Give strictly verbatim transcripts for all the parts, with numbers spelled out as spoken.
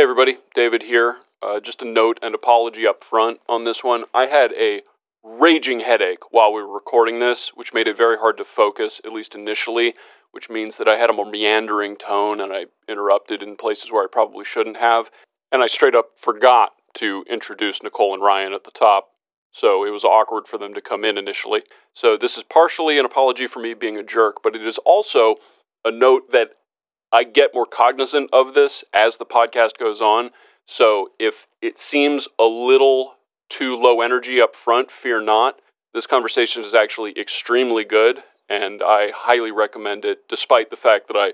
Hey everybody, David here. Uh, just a note and apology up front on this one. I had a raging headache while we were recording this, which made it very hard to focus, at least initially, which means that I had a more meandering tone and I interrupted in places where I probably shouldn't have. And I straight up forgot to introduce Nicole and Ryan at the top, so it was awkward for them to come in initially. So this is partially an apology for me being a jerk, but it is also a note that I get more cognizant of this as the podcast goes on, so if it seems a little too low energy up front, fear not. This conversation is actually extremely good, and I highly recommend it, despite the fact that I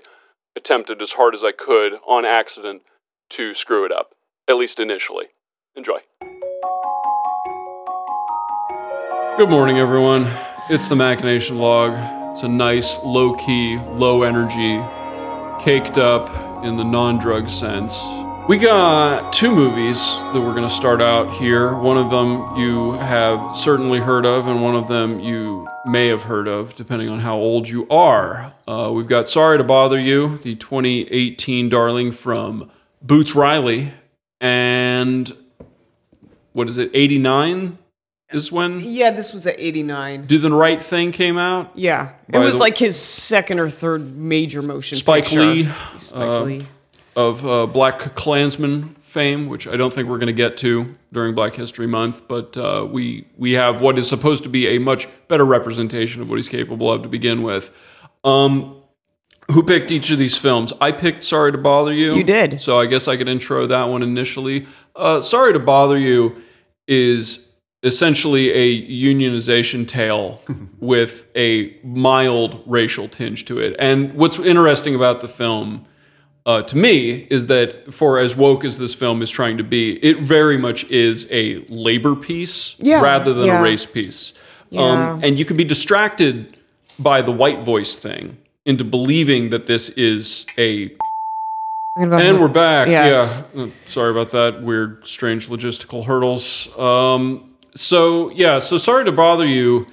attempted as hard as I could, on accident, to screw it up, at least initially. Enjoy. Good morning, everyone. It's the Machination Log. It's a nice, low-key, low-energy, caked up in the non-drug sense. We got two movies that we're going to start out here. One of them you have certainly heard of, and one of them you may have heard of, depending on how old you are. Uh, we've got Sorry to Bother You, the twenty eighteen darling from Boots Riley, and what is it, eighty-nine? Is when? Yeah, this was at eighty-nine. Do the Right Thing came out? Yeah. It was the, like his second or third major motion Spike picture. Lee, Spike uh, Lee. Of uh, Black Klansman fame, which I don't think we're going to get to during Black History Month, but uh, we, we have what is supposed to be a much better representation of what he's capable of to begin with. Um, who picked each of these films? I picked Sorry to Bother You. You did. So I guess I could intro that one initially. Uh, Sorry to Bother You is essentially a unionization tale with a mild racial tinge to it. And what's interesting about the film, uh, to me, is that for as woke as this film is trying to be, it very much is a labor piece yeah, rather than yeah. a race piece. Yeah. Um, and you can be distracted by the white voice thing into believing that this is a... And we're back. Yes. Yeah. Sorry about that. Weird, strange logistical hurdles. Um... So, yeah, so Sorry to Bother You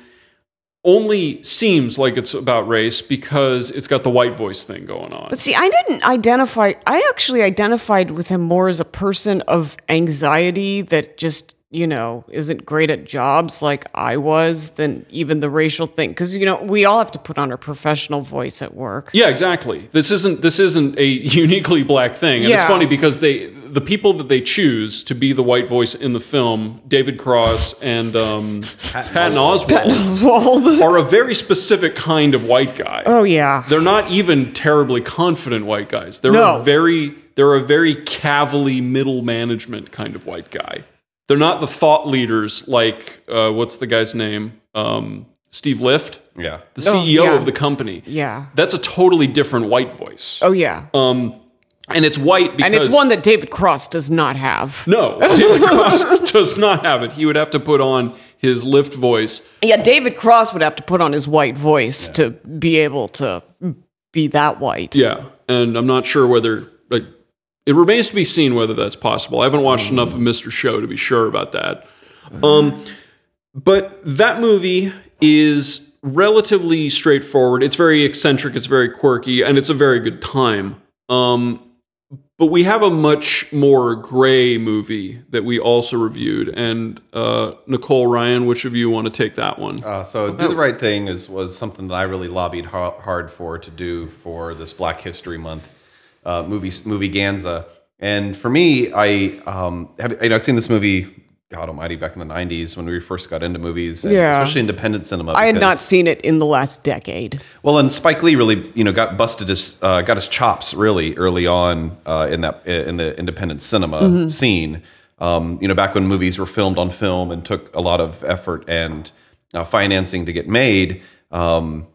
only seems like it's about race because it's got the white voice thing going on. But see, I didn't identify, I actually identified with him more as a person of anxiety that just, you know, isn't great at jobs like I was than even the racial thing. Because, you know, we all have to put on our professional voice at work. Yeah, exactly. This isn't this isn't a uniquely black thing. And yeah. It's funny because they... the people that they choose to be the white voice in the film, David Cross and um, Patton Oswalt, Patton Oswalt. are a very specific kind of white guy. Oh yeah, they're not even terribly confident white guys. They're no. a very they're a very cavalry middle management kind of white guy. They're not the thought leaders like uh, what's the guy's name, um, Steve Lift, yeah, the C E O oh, yeah. of the company. Yeah, that's a totally different white voice. Oh yeah. Um, And it's white because... And it's one that David Cross does not have. No, David Cross does not have it. He would have to put on his Lyft voice. Yeah, David Cross would have to put on his white voice yeah. to be able to be that white. Yeah, and I'm not sure whether... like it remains to be seen whether that's possible. I haven't watched mm-hmm. enough of Mister Show to be sure about that. Mm-hmm. Um, but that movie is relatively straightforward. It's very eccentric, it's very quirky, and it's a very good time. Um... But we have a much more gray movie that we also reviewed. And uh, Nicole, Ryan, which of you want to take that one? Uh, so Do the Right Thing is was something that I really lobbied ha- hard for to do for this Black History Month uh, movie, movie Ganza. And for me, I, um, have, you know, I'd seen this movie... God almighty, back in the nineties when we first got into movies, and yeah. especially independent cinema. Because, I had not seen it in the last decade. Well, and Spike Lee really, you know, got busted his, uh, got his chops really early on uh, in that in the independent cinema mm-hmm. scene. Um, you know, back when movies were filmed on film and took a lot of effort and uh, financing to get made. Um,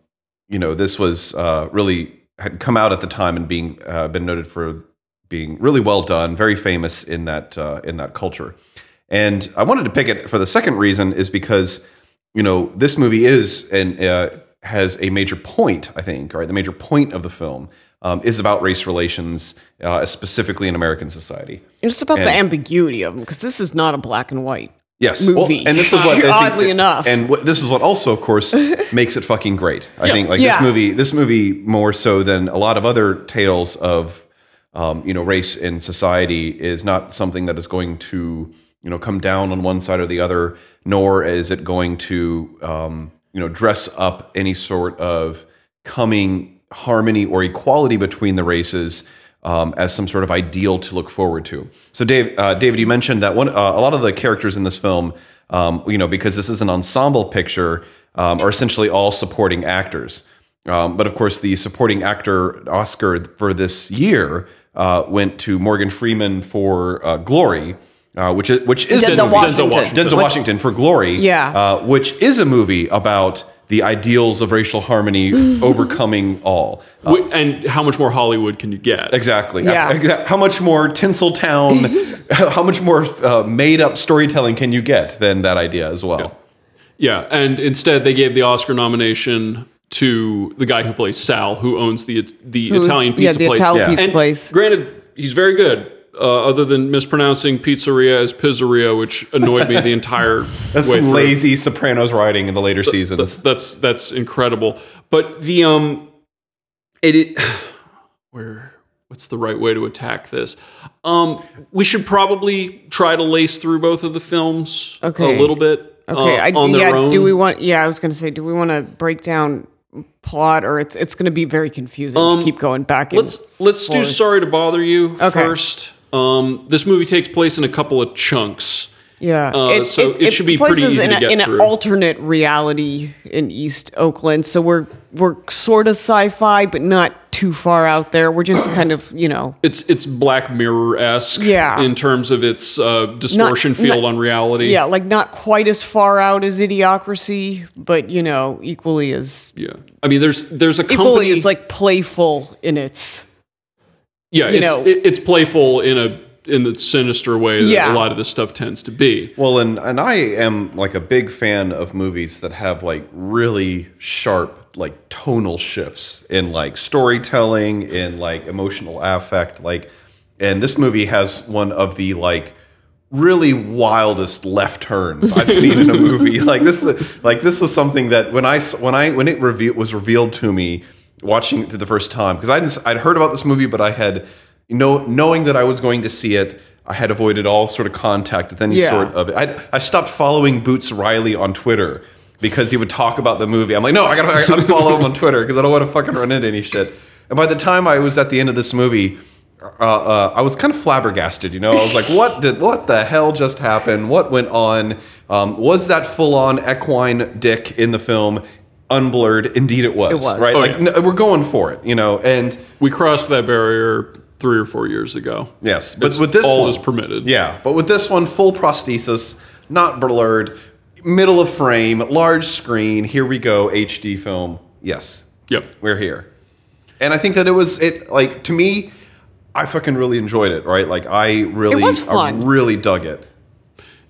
you know, this was uh, really had come out at the time and being uh, been noted for being really well done, very famous in that uh, in that culture. And I wanted to pick it for the second reason is because, you know, this movie is and uh, has a major point, I think, right? The major point of the film um, is about race relations, uh, specifically in American society. It's about and, the ambiguity of them, because this is not a black and white yes. movie. Well, and this is what, oddly that, enough. And what, this is what also, of course, makes it fucking great. I yeah. think like yeah. this movie, this movie more so than a lot of other tales of um, you know, race in society is not something that is going to, you know, come down on one side or the other, nor is it going to, um, you know, dress up any sort of coming harmony or equality between the races um, as some sort of ideal to look forward to. So, Dave, uh, David, you mentioned that one. Uh, a lot of the characters in this film, um, you know, because this is an ensemble picture, um, are essentially all supporting actors. Um, but of course, the supporting actor Oscar for this year uh, went to Morgan Freeman for uh, Glory. Uh, which is which is Denzel Washington. Washington. Denzel Washington for Glory, yeah. Uh, which is a movie about the ideals of racial harmony overcoming all. Uh, and how much more Hollywood can you get? Exactly. Yeah. How much more Tinseltown, how much more uh, made-up storytelling can you get than that idea as well? Yeah. yeah, and instead they gave the Oscar nomination to the guy who plays Sal, who owns the the Who's, Italian pizza yeah, the place. Italian yeah. pizza and place. Granted, he's very good. Uh, other than mispronouncing pizzeria as pizzeria, which annoyed me the entire that's way some through. Lazy Sopranos writing in the later Th- seasons. That's, that's that's incredible. But the um, it, it where what's the right way to attack this? Um, we should probably try to lace through both of the films okay. a little bit. Okay, uh, I, on their yeah, own. Do we want? Yeah, I was going to say, do we want to break down plot, or it's it's going to be very confusing um, to keep going back? Let's and let's forth. do Sorry to Bother You okay. first. Um, this movie takes place in a couple of chunks. Yeah, uh, it, so it, it should be pretty easy in a, to get in through. An alternate reality in East Oakland, so we're we're sort of sci-fi, but not too far out there. We're just kind of, you know, it's it's Black Mirror-esque, yeah. in terms of its uh, distortion not, field not, on reality. Yeah, like not quite as far out as Idiocracy, but you know, equally as yeah. I mean, there's there's a company equally as like playful in its. Yeah, you it's it, it's playful in a in the sinister way that yeah. a lot of this stuff tends to be. Well, and and I am like a big fan of movies that have like really sharp like tonal shifts in like storytelling, in like emotional affect, like, and this movie has one of the like really wildest left turns I've seen in a movie. Like this like this was something that when I when I when it reve- was revealed to me watching it for the first time, because I didn't, I'd heard about this movie, but I had, you know, knowing that I was going to see it, I had avoided all sort of contact with any yeah. sort of it. I, I stopped following Boots Riley on Twitter because he would talk about the movie. I'm like, no, I gotta, I gotta follow him on Twitter because I don't want to fucking run into any shit. And by the time I was at the end of this movie, uh, uh, I was kind of flabbergasted. You know, I was like, what did, what the hell just happened? What went on? Um, was that full-on equine dick in the film? Unblurred, indeed it was. It was. Right? Oh, like, yeah. n- we're going for it, you know. And we crossed that barrier three or four years ago. Yes, but it's with this all one, is permitted. Yeah, but with this one, full prosthesis, not blurred, middle of frame, large screen. Here we go, H D film. Yes. Yep. We're here, and I think that it was it. Like to me, I fucking really enjoyed it. Right? Like I really, it was fun. I really dug it.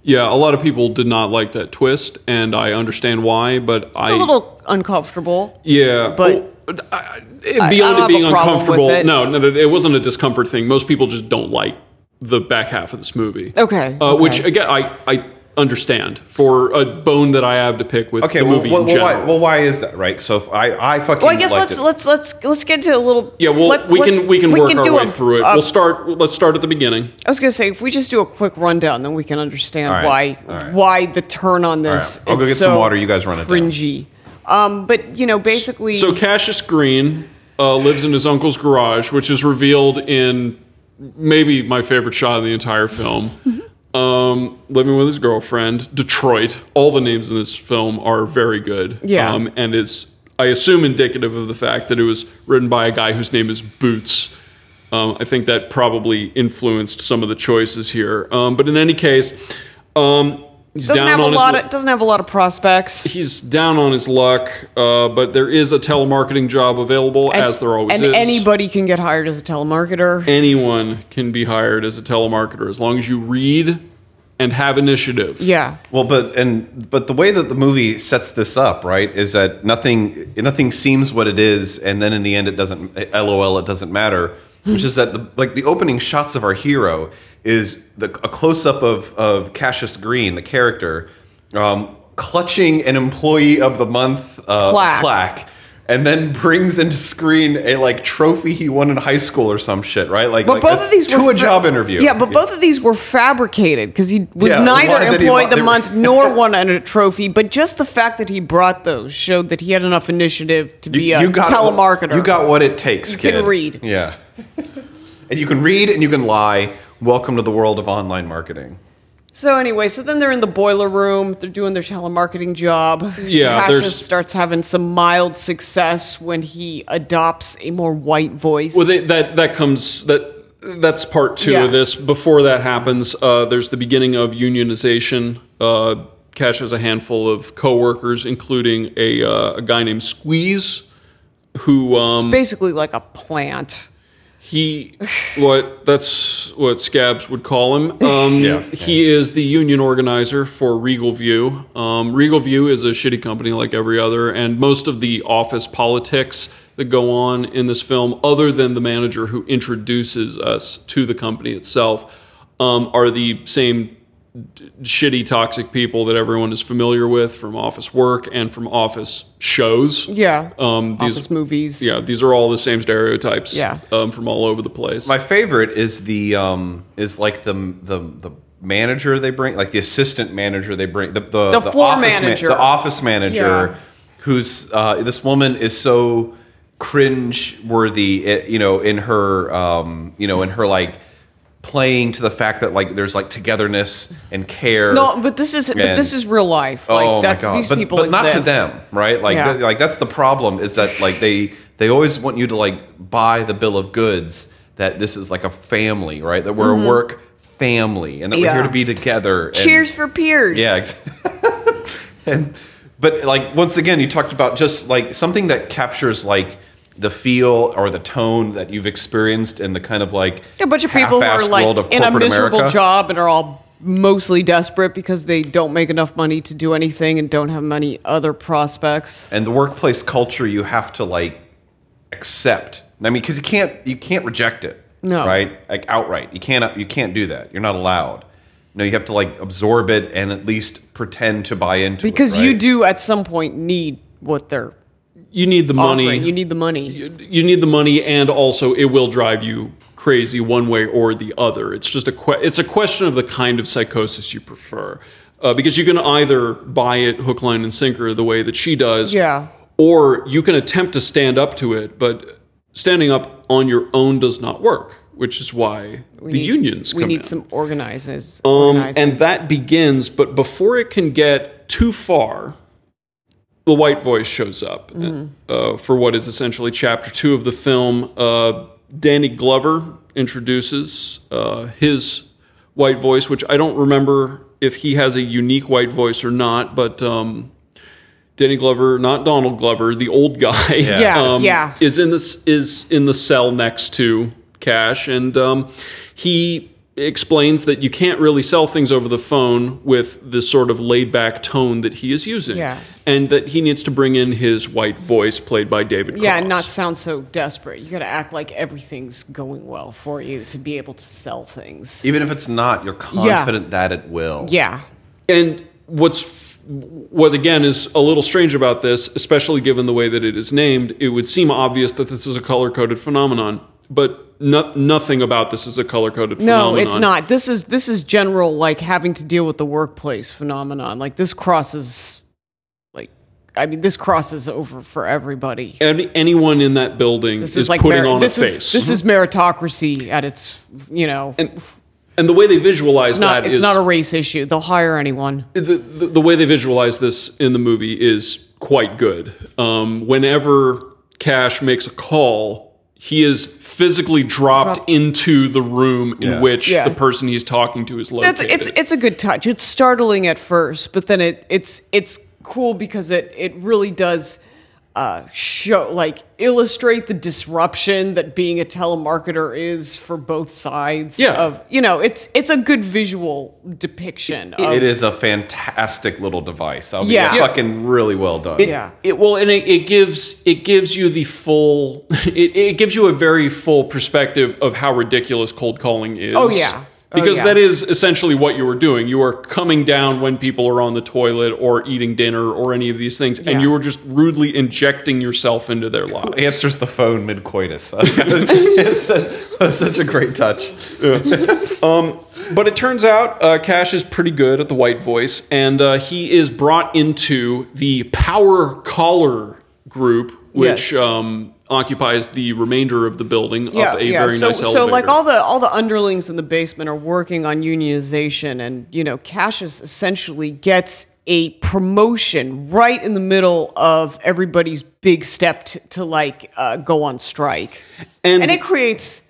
Yeah, a lot of people did not like that twist, and I understand why, but it's I... It's a little uncomfortable. Yeah, but... Well, I, I, beyond I it being uncomfortable... With it. No, no, it wasn't a discomfort thing. Most people just don't like the back half of this movie. Okay. Uh, okay. Which, again, I, I understand for a bone that I have to pick with okay, the movie well, well, in general. Why, well, why is that, right? So if I, I fucking Well, I guess let's, it. let's let's let's get to a little... Yeah, well, let, we, can, we can we work can our way a, through it. Uh, we'll start... Let's start at the beginning. I was going to say, if we just do a quick rundown, then we can understand right, why right. why the turn on this right. I'll is I'll go get so some water. You guys run it cringy. Down. Um, but, you know, basically... So Cassius Green uh, lives in his uncle's garage, which is revealed in maybe my favorite shot in the entire film. Um, living with his girlfriend, Detroit. All the names in this film are very good. Yeah. Um, and it's, I assume, indicative of the fact that it was written by a guy whose name is Boots. Um, I think that probably influenced some of the choices here. Um, but in any case, um, he's doesn't down have on a lot his, of, doesn't have a lot of prospects. He's down on his luck, uh, but there is a telemarketing job available, and, as there always and is. And anybody can get hired as a telemarketer. Anyone can be hired as a telemarketer as long as you read and have initiative. Yeah. Well, but and but the way that the movie sets this up, right, is that nothing nothing seems what it is, and then in the end, it doesn't. LOL, it doesn't matter. Which is that the, like the opening shots of our hero. Is the, a close-up of, of Cassius Green, the character, um, clutching an Employee of the Month uh, plaque. plaque and then brings into screen a like trophy he won in high school or some shit, right? Like, but like both of these to were a fa- job interview. Yeah, but yeah. both of these were fabricated because he was yeah, neither employed won, the month were, nor won a trophy. But just the fact that he brought those showed that he had enough initiative to you, be a you got, telemarketer. You got what it takes, you kid. You can read. Yeah. And you can read and you can lie. Welcome to the world of online marketing. So anyway, so then they're in the boiler room. They're doing their telemarketing job. Yeah, Cassius starts having some mild success when he adopts a more white voice. Well, they, that that comes that that's part two yeah. of this. Before that happens, uh, there's the beginning of unionization. Uh, Cash has a handful of coworkers, including a uh, a guy named Squeeze, who um, it's basically like a plant. He, what that's what Scabs would call him. Um, yeah, yeah. He is the union organizer for Regal View. Um, Regal View is a shitty company like every other, and most of the office politics that go on in this film, other than the manager who introduces us to the company itself, um, are the same d- shitty, toxic people that everyone is familiar with from office work and from office shows. Yeah. Um, these, office movies. Yeah. These are all the same stereotypes. Yeah. Um, from all over the place. My favorite is the um, is like the the the manager they bring, like the assistant manager they bring, the the, the, the floor office manager, ma- the office manager, yeah. who's uh, this woman is so cringe-worthy, you know, in her um, you know, in her like. playing to the fact that like there's like togetherness and care. No, but this is and, but this is real life. Like oh that's my God. these but, people but exist. Not to them, right? Like yeah. th- like that's the problem is that like they they always want you to like buy the bill of goods that this is like a family, right? That we're mm-hmm. a work family and that yeah. we're here to be together. And, cheers for peers. Yeah. and but like once again you talked about just like something that captures like the feel or the tone that you've experienced in the kind of like a bunch of people who are like in a miserable America. job and are all mostly desperate because they don't make enough money to do anything and don't have many other prospects. And the workplace culture you have to like accept. I mean, because you can't you can't reject it. No, right? Like outright, you can't you can't do that. You're not allowed. No, you have to like absorb it and at least pretend to buy into because it. Because right? you do at some point need what they're. You need the money. Offering. You need the money. You, you need the money, and also it will drive you crazy one way or the other. It's just a que- it's a question of the kind of psychosis you prefer, uh, because you can either buy it hook, line, and sinker the way that she does, yeah, or you can attempt to stand up to it, but standing up on your own does not work. Which is why we the need, unions come in. We need in. some organizers, um, organizing. And that begins, but before it can get too far. The white voice shows up mm. uh, for what is essentially chapter two of the film. Uh, Danny Glover introduces uh, his white voice, which I don't remember if he has a unique white voice or not, but um, Danny Glover, not Donald Glover, the old guy, yeah. Yeah, um, yeah. is in this is in the cell next to Cash, and um, he explains that you can't really sell things over the phone with the sort of laid-back tone that he is using. Yeah. And that he needs to bring in his white voice played by David Cross. Yeah, and not sound so desperate. You got to act like everything's going well for you to be able to sell things. Even if it's not, you're confident yeah. that it will. Yeah. And what's what, again, is a little strange about this, especially given the way that it is named, it would seem obvious that this is a color-coded phenomenon. But no, nothing about this is a color-coded phenomenon. No, it's not. This is this is general, like, having to deal with the workplace phenomenon. Like, this crosses, like, I mean, this crosses over for everybody. And anyone in that building this is, is like putting mer- on this a is, face. This mm-hmm. is meritocracy at its, you know... And, and the way they visualize it's not, that it's is... It's not a race issue. They'll hire anyone. The, the, the way they visualize this in the movie is quite good. Um, whenever Cash makes a call... He is physically dropped, dropped into the room in yeah. which yeah. the person he's talking to is located. That's, it's it's a good touch. It's startling at first, but then it it's it's cool because it it really does uh, show like illustrate the disruption that being a telemarketer is for both sides. Yeah. Of you know, it's it's a good visual depiction. It, of, it is a fantastic little device. I mean, yeah, yeah. fucking really well done. It, yeah, it well, and it, it gives it gives you the full. It, it gives you a very full perspective of how ridiculous cold calling is. Oh yeah. Because oh, yeah. that is essentially what you were doing. You are coming down when people are on the toilet or eating dinner or any of these things, yeah. and you were just rudely injecting yourself into their lives. Who answers the phone mid-coitus? It's a, that's such a great touch. um, but it turns out uh, Cash is pretty good at the white voice, and uh, he is brought into the Power Collar group, which... Yes. Um, occupies the remainder of the building yeah, up a yeah. very so, nice elevator. So like all the all the underlings in the basement are working on unionization, and you know Cassius essentially gets a promotion right in the middle of everybody's big step t to like uh, go on strike. And, and it creates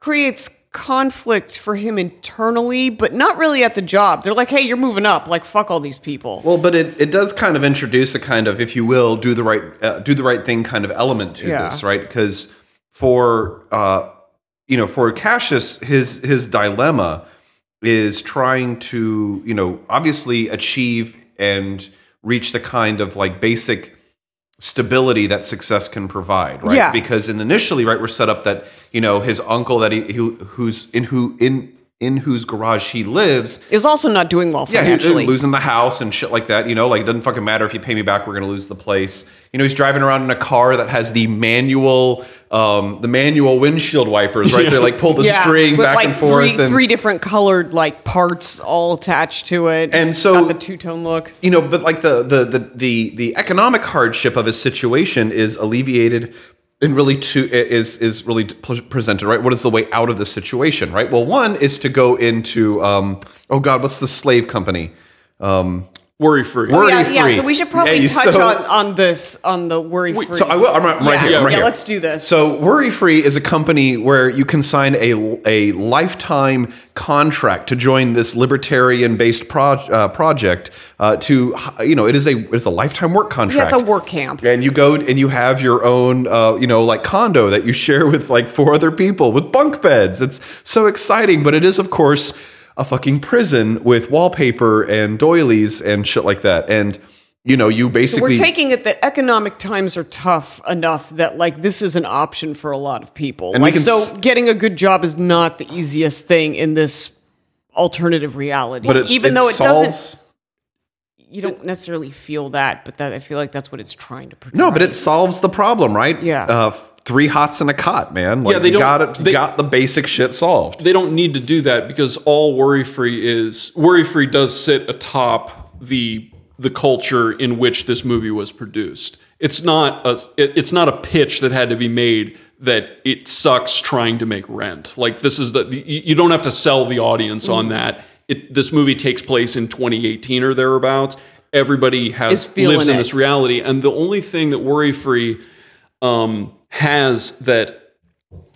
creates conflict for him internally, but not really at the job. They're like, hey, you're moving up, like fuck all these people. Well, but it, it does kind of introduce a kind of, if you will, do the right uh, do the right thing kind of element to yeah. this, right? Because for uh you know for Cassius, his his dilemma is trying to, you know, obviously achieve and reach the kind of like basic stability that success can provide, right? Yeah. Because in initially, right, we're set up that, you know, his uncle that he who, who's in who in in whose garage he lives is also not doing well financially. Yeah, losing the house and shit like that, you know, like it doesn't fucking matter if you pay me back, we're going to lose the place. You know, he's driving around in a car that has the manual um the manual windshield wipers, right? Yeah. They like pull the yeah, string back like and forth three, and three different colored like parts all attached to it. And so got the two-tone look. You know, but like the the the the the economic hardship of his situation is alleviated and really to is is really presented, right? What is the way out of the situation, right? Well, one is to go into um oh god, what's the slave company? Um Worry Free. Worry yeah, free. Yeah, so we should probably hey, touch so, on, on this, on the Worry Free. So I will, I'm right, I'm right yeah, here. I'm right yeah, here. Let's do this. So Worry Free is a company where you can sign a, a lifetime contract to join this libertarian-based pro, uh, project uh, to, you know, it is a it's a lifetime work contract. Yeah, it's a work camp. And you go and you have your own, uh, you know, like condo that you share with like four other people with bunk beds. It's so exciting, but it is, of course, a fucking prison with wallpaper and doilies and shit like that. And, you know, you basically... So we're taking it that economic times are tough enough that, like, this is an option for a lot of people. And like, so getting a good job is not the easiest thing in this alternative reality. But it, even it though it solves, doesn't... You don't necessarily feel that, but that I feel like that's what it's trying to portray. No, but it solves the problem, right? Yeah. Uh, Three hots and a cot, man. Like, yeah, they you got it. You they, got the basic shit solved. They don't need to do that because all Worry Free is Worry Free does sit atop the the culture in which this movie was produced. It's not a it, it's not a pitch that had to be made that it sucks trying to make rent. Like this is the you don't have to sell the audience mm. on that. It, this movie takes place in twenty eighteen or thereabouts. Everybody has lives in it. This reality, and the only thing that Worry Free. Um, has that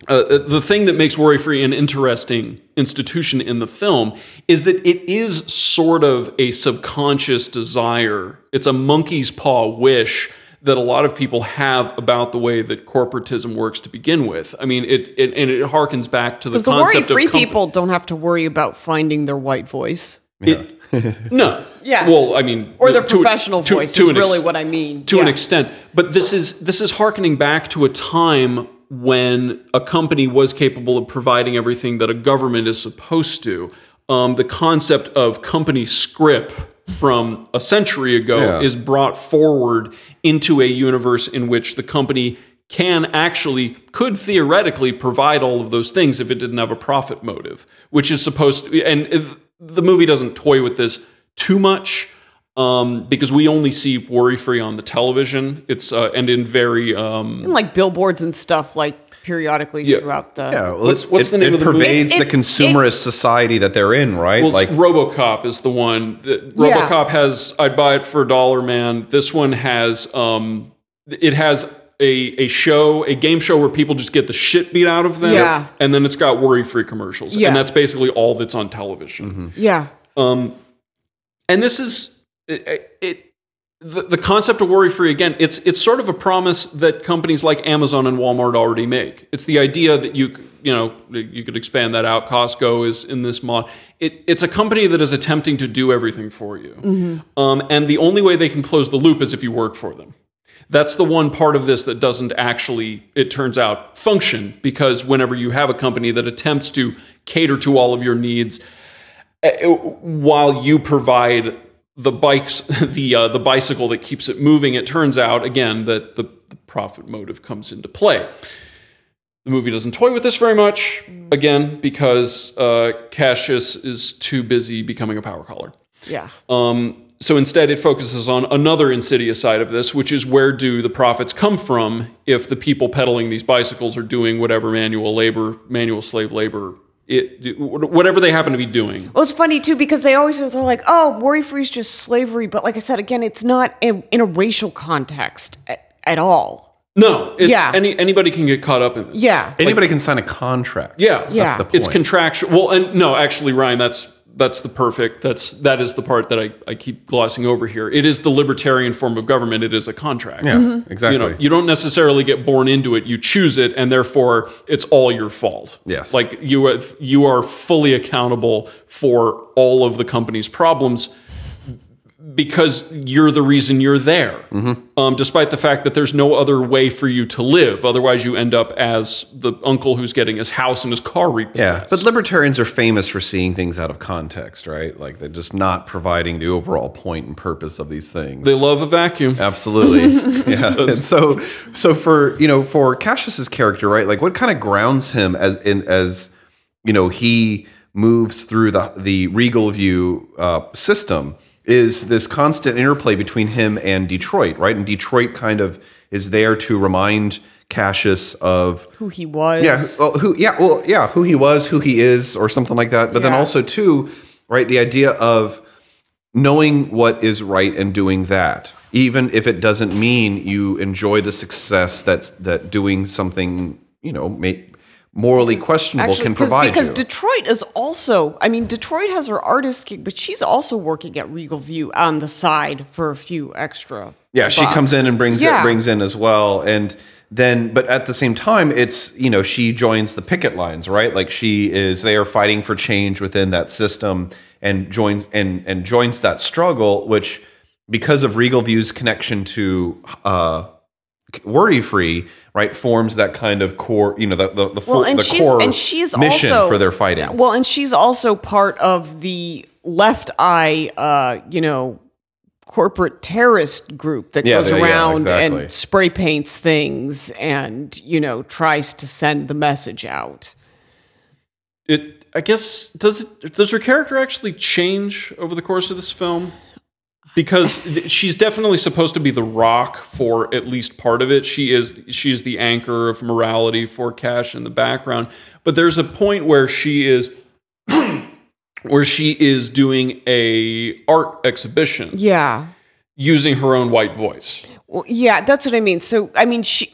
uh, the thing that makes Worry Free an interesting institution in the film is that it is sort of a subconscious desire. It's a monkey's paw wish that a lot of people have about the way that corporatism works to begin with. I mean, it, it and it harkens back to the concept of Worry Free people don't have to worry about finding their white voice. Yeah. It, no. Yeah. Well, I mean, or their professional to, voice to, to is really what I mean. To yeah. an extent. But this is this is hearkening back to a time when a company was capable of providing everything that a government is supposed to. Um, the concept of company script from a century ago yeah. is brought forward into a universe in which the company can actually, could theoretically provide all of those things if it didn't have a profit motive, which is supposed to... and. If, The movie doesn't toy with this too much um, because we only see Worry Free on the television. It's uh, and in very um, and like billboards and stuff like periodically yeah. throughout the. Yeah, well, what's, what's it, the name it of the pervades movie? It, the consumerist it, society that they're in, right? Well, like Robocop is the one. That, Robocop yeah. has "I'd buy it for a dollar, man." This one has um, it has. A, a show, a game show where people just get the shit beat out of them. Yeah. And then it's got Worry-Free commercials. Yeah. And that's basically all that's on television. Mm-hmm. Yeah. Um, and this is, it, it the, the concept of Worry-Free, again, it's, it's sort of a promise that companies like Amazon and Walmart already make. It's the idea that you, you know, you could expand that out. Costco is in this mod. It, it's a company that is attempting to do everything for you. Mm-hmm. Um, and the only way they can close the loop is if you work for them. That's the one part of this that doesn't actually, it turns out, function, because whenever you have a company that attempts to cater to all of your needs while you provide the bikes, the uh, the bicycle that keeps it moving, it turns out, again, that the, the profit motive comes into play. The movie doesn't toy with this very much, again, because uh, Cassius is too busy becoming a power caller. Yeah. Um, so instead, it focuses on another insidious side of this, which is where do the profits come from if the people pedaling these bicycles are doing whatever manual labor, manual slave labor, it, whatever they happen to be doing. Well, it's funny, too, because they always are like, oh, Worry Free is just slavery. But like I said, again, it's not in, in a racial context at, at all. No, it's yeah. any anybody can get caught up in this. Yeah. Anybody like, can sign a contract. Yeah. That's yeah. the point. It's contractual. Well, and no, actually, Ryan, that's that's the perfect that's that is the part that I, I keep glossing over here. It is the libertarian form of government. It is a contract. Yeah. Mm-hmm. Exactly. You know, you don't necessarily get born into it, you choose it, and therefore it's all your fault. Yes. Like you have, you are fully accountable for all of the company's problems, because you're the reason you're there, mm-hmm. um, despite the fact that there's no other way for you to live. Otherwise, you end up as the uncle who's getting his house and his car repossessed. Yeah, but libertarians are famous for seeing things out of context, right? Like they're just not providing the overall point and purpose of these things. They love a vacuum. Absolutely. Yeah. And so, so for, you know, for Cassius's character, right? Like what kind of grounds him as, in, as, you know, he moves through the, the Regal View uh, system is this constant interplay between him and Detroit, right? And Detroit kind of is there to remind Cassius of who he was. Yeah, who, who yeah, well, yeah, who he was, who he is, or something like that. But yeah. then also too, right, the idea of knowing what is right and doing that, even if it doesn't mean you enjoy the success that's that doing something, you know, make morally questionable Actually, can provide because you. Because Detroit is also, I mean, Detroit has her artist gig, but she's also working at Regal View on the side for a few extra. Yeah, bucks. She comes in and brings yeah. it, brings in as well. And then, but at the same time, it's, you know, she joins the picket lines, right? Like she is there fighting for change within that system and joins, and, and joins that struggle, which because of Regal View's connection to, uh, Worry Free, right, forms that kind of core, you know, the the, the, well, and the she's, core and she's mission also, for their fighting. Well, and she's also part of the Left Eye, uh, you know, corporate terrorist group that yeah, goes they, around yeah, exactly. and spray paints things and, you know, tries to send the message out. It, I guess, does it, does her character actually change over the course of this film? Because she's definitely supposed to be the rock for at least part of it. She is she is the anchor of morality for Cash in the background. But there's a point where she is where she is doing a art exhibition. Yeah. Using her own white voice. Well, yeah, that's what I mean. So I mean she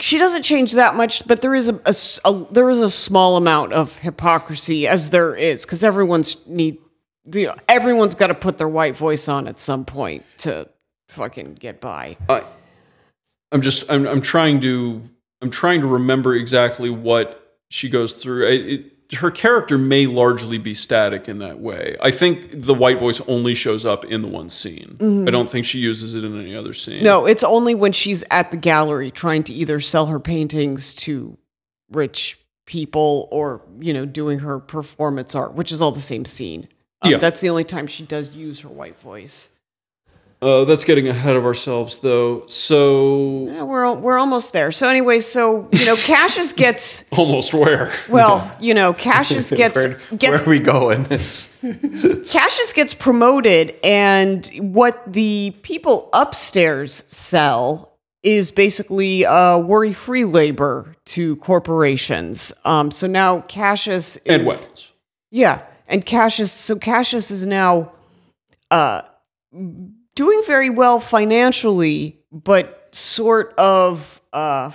she doesn't change that much, but there is a, a, a there is a small amount of hypocrisy, as there is, because everyone's need The, everyone's got to put their white voice on at some point to fucking get by. Uh, I'm just, I'm, I'm trying to, I'm trying to remember exactly what she goes through. It, it, her character may largely be static in that way. I think the white voice only shows up in the one scene. Mm-hmm. I don't think she uses it in any other scene. No, it's only when she's at the gallery trying to either sell her paintings to rich people or, you know, doing her performance art, which is all the same scene. Um, yeah. That's the only time she does use her white voice. Uh, that's getting ahead of ourselves, though. So yeah, we're we're almost there. So anyway, so you know, Cassius gets almost where? Well, you know, Cassius gets where, gets. Where are we going? Cassius gets promoted, and what the people upstairs sell is basically uh, worry-free labor to corporations. Um, so now Cassius is, and weapons. Yeah. And Cassius, so Cassius is now uh, doing very well financially, but sort of, uh,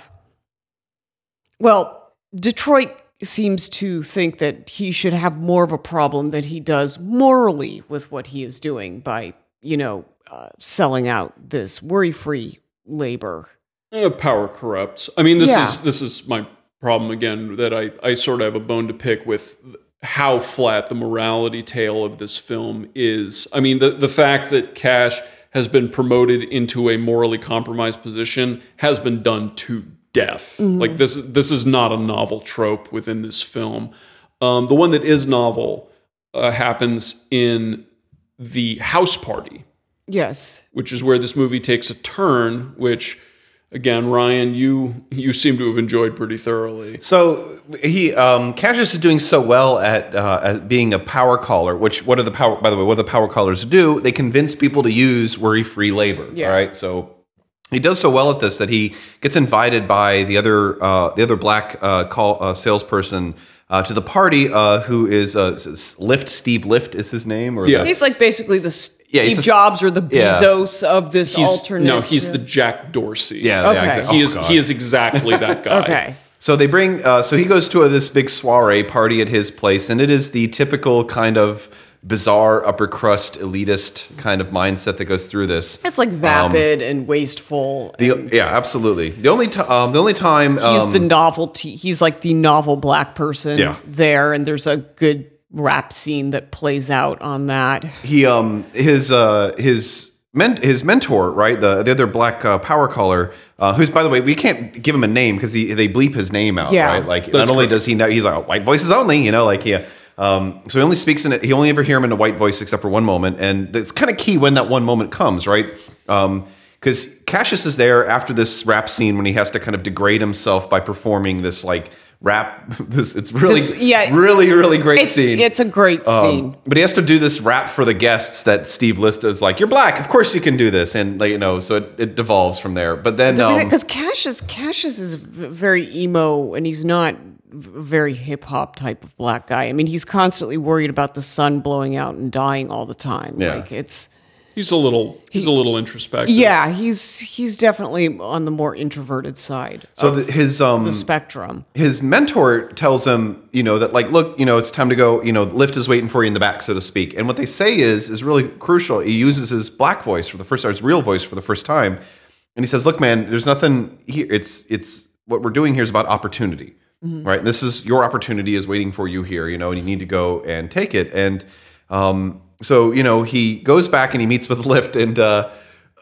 well, Detroit seems to think that he should have more of a problem than he does morally with what he is doing by, you know, uh, selling out this worry-free labor. Uh, power corrupts. I mean, this yeah. is this is my problem again, that I, I sort of have a bone to pick with how flat the morality tale of this film is. I mean, the, the fact that Cash has been promoted into a morally compromised position has been done to death. Mm-hmm. Like this, this is not a novel trope within this film. Um, the one that is novel uh, happens in the house party. Yes. Which is where this movie takes a turn, which, again, Ryan, you you seem to have enjoyed pretty thoroughly. So he um, Cassius is doing so well at, uh, at being a power caller. Which what are the power? By the way, what do the power callers do? They convince people to use worry-free labor. Yeah. All right. So he does so well at this that he gets invited by the other uh, the other black uh, call uh, salesperson. Uh, to the party, uh, who is uh, Lift? Steve Lift is his name, or yeah, the, he's like basically the Steve yeah, a, Jobs or the Bezos yeah. of this he's, alternate. No, he's yeah. the Jack Dorsey. Yeah, okay. yeah exactly. he oh, is. God. He is exactly that guy. Okay. So they bring. Uh, so he goes to a, this big soiree party at his place, and it is the typical kind of bizarre upper crust elitist kind of mindset that goes through this. It's like vapid um, and wasteful. The, and yeah, absolutely. The only time, um, the only time he's um, the novelty. He's like the novel black person yeah. there, and there's a good rap scene that plays out on that. He um his uh his men- his mentor right the the other black uh, power caller. Uh, who's, by the way, we can't give him a name because he they bleep his name out. Yeah. right. Like That's not only correct. does he know he's like oh, white voices only. You know, like yeah. Um, so he only speaks in it. He only ever hear him in a white voice, except for one moment, and it's kind of key when that one moment comes, right? Because um, Cassius is there after this rap scene when he has to kind of degrade himself by performing this like rap. This it's really, this, yeah, really, really great it's, scene. It's a great um, scene, but he has to do this rap for the guests that Steve Lift is like, "You're black, of course you can do this," and like, you know, so it, it devolves from there. But then because um, Cassius, Cassius is very emo, and he's not. Very hip-hop type of black guy. I mean, he's constantly worried about the sun blowing out and dying all the time. Yeah. Like it's he's a little he's he, a little introspective. Yeah, he's he's definitely on the more introverted side. So of the, his um the spectrum. His mentor tells him, you know, that like, look, you know, it's time to go. You know, Lyft is waiting for you in the back, so to speak. And what they say is is really crucial. He uses his black voice for the first time, his real voice for the first time, and he says, "Look, man, there's nothing here. It's it's what we're doing here is about opportunity." Mm-hmm. Right. And this is your opportunity is waiting for you here, you know, and you need to go and take it. And um, so, you know, he goes back and he meets with Lyft and uh,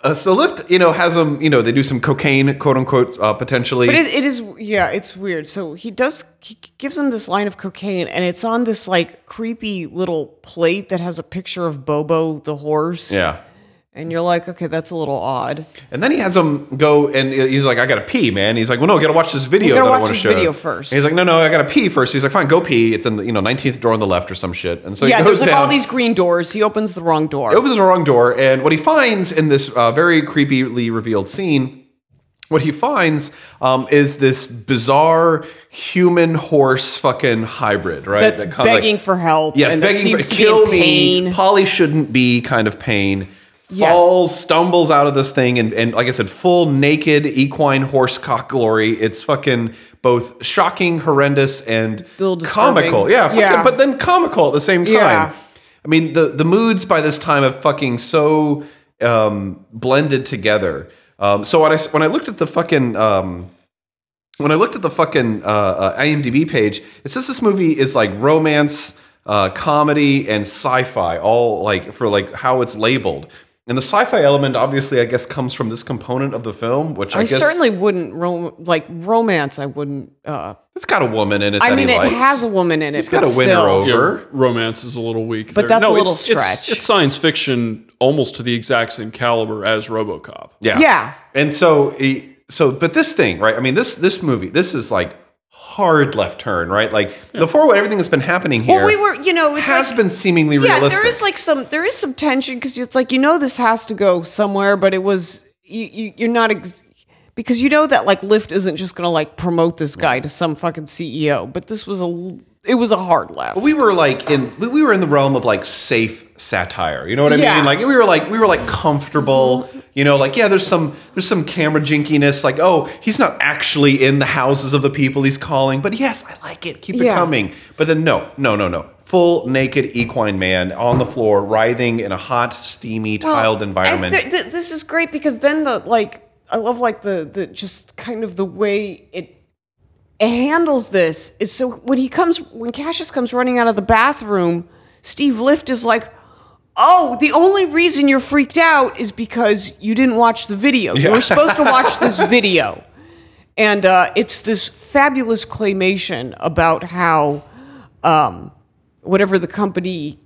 uh, so Lyft, you know, has him, you know, they do some cocaine, quote unquote, uh, potentially. But it, it is. Yeah, it's weird. So he does he gives him this line of cocaine and it's on this like creepy little plate that has a picture of Bobo the horse. Yeah. And you're like, okay, that's a little odd. And then he has him go, and he's like, I gotta pee, man. He's like, well, no, I gotta watch this video. You gotta that watch I want to this show. video first. And he's like, no, no, I gotta pee first. He's like, fine, go pee. It's in the you know nineteenth door on the left or some shit. And so yeah, he goes there's down. Like all these green doors. He opens the wrong door. He opens the wrong door, and what he finds in this uh, very creepily revealed scene, what he finds um, is this bizarre human horse fucking hybrid, right? That's that begging like, for help. Yeah, and begging that seems for to kill be in pain. me. Polly shouldn't be kind of pain. Yeah. Falls, stumbles out of this thing, and, and like I said, full naked equine horse cock glory. It's fucking both shocking, horrendous, and comical. Yeah, fucking, yeah, but then comical at the same time. Yeah. I mean, the, the moods by this time have fucking so um, blended together. Um, so when I when I looked at the fucking um, when I looked at the fucking uh, uh, IMDb page, it says this movie is like romance, uh, comedy, and sci-fi, all like for like how it's labeled. And the sci-fi element, obviously, I guess, comes from this component of the film, which I, I guess... I certainly wouldn't... Rom- like, romance, I wouldn't... Uh, it's got a woman in it I that mean, he it likes. has a woman in it, It's got a winner over. Yeah, romance is a little weak But there. that's no, a little it's, stretch. It's, it's science fiction almost to the exact same caliber as Robocop. Yeah. Yeah. And so... so, but this thing, right? I mean, this this movie, this is like... hard left turn, right? Like yeah. before, what everything that's been happening here, well, we were, you know, it's has like, been seemingly yeah, realistic. There is like some, there is some tension because it's like you know this has to go somewhere, but it was you, you you're not ex- because you know that like Lyft isn't just going to like promote this guy to some fucking C E O, but this was a it was a hard left. We were like in we were in the realm of like safe satire, you know what I yeah. mean? Like we were like we were like comfortable. You know, like, yeah, there's some there's some camera jinkiness. Like, oh, he's not actually in the houses of the people he's calling. But yes, I like it. Keep yeah. it coming. But then no, no, no, no. Full naked equine man on the floor, writhing in a hot, steamy, tiled well, environment. Th- th- this is great because then the like I love like the the just kind of the way it. it handles this is so when he comes when Cassius comes running out of the bathroom, Steve Lift is like, oh, the only reason you're freaked out is because you didn't watch the video. Yeah. You were supposed to watch this video. And uh, it's this fabulous claymation about how um, whatever the company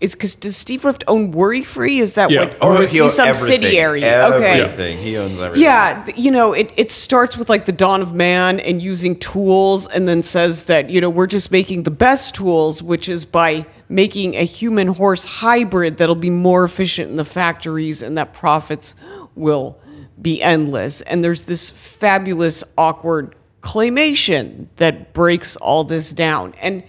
is, because does Steve Lift own Worry Free? Is that yeah. what? Or is he, he subsidiary? Everything. Okay. Everything. He owns everything. Yeah. You know, it, it starts with like the dawn of man and using tools, and then says that, you know, we're just making the best tools, which is by making a human horse hybrid that'll be more efficient in the factories and that profits will be endless. And there's this fabulous, awkward claymation that breaks all this down. And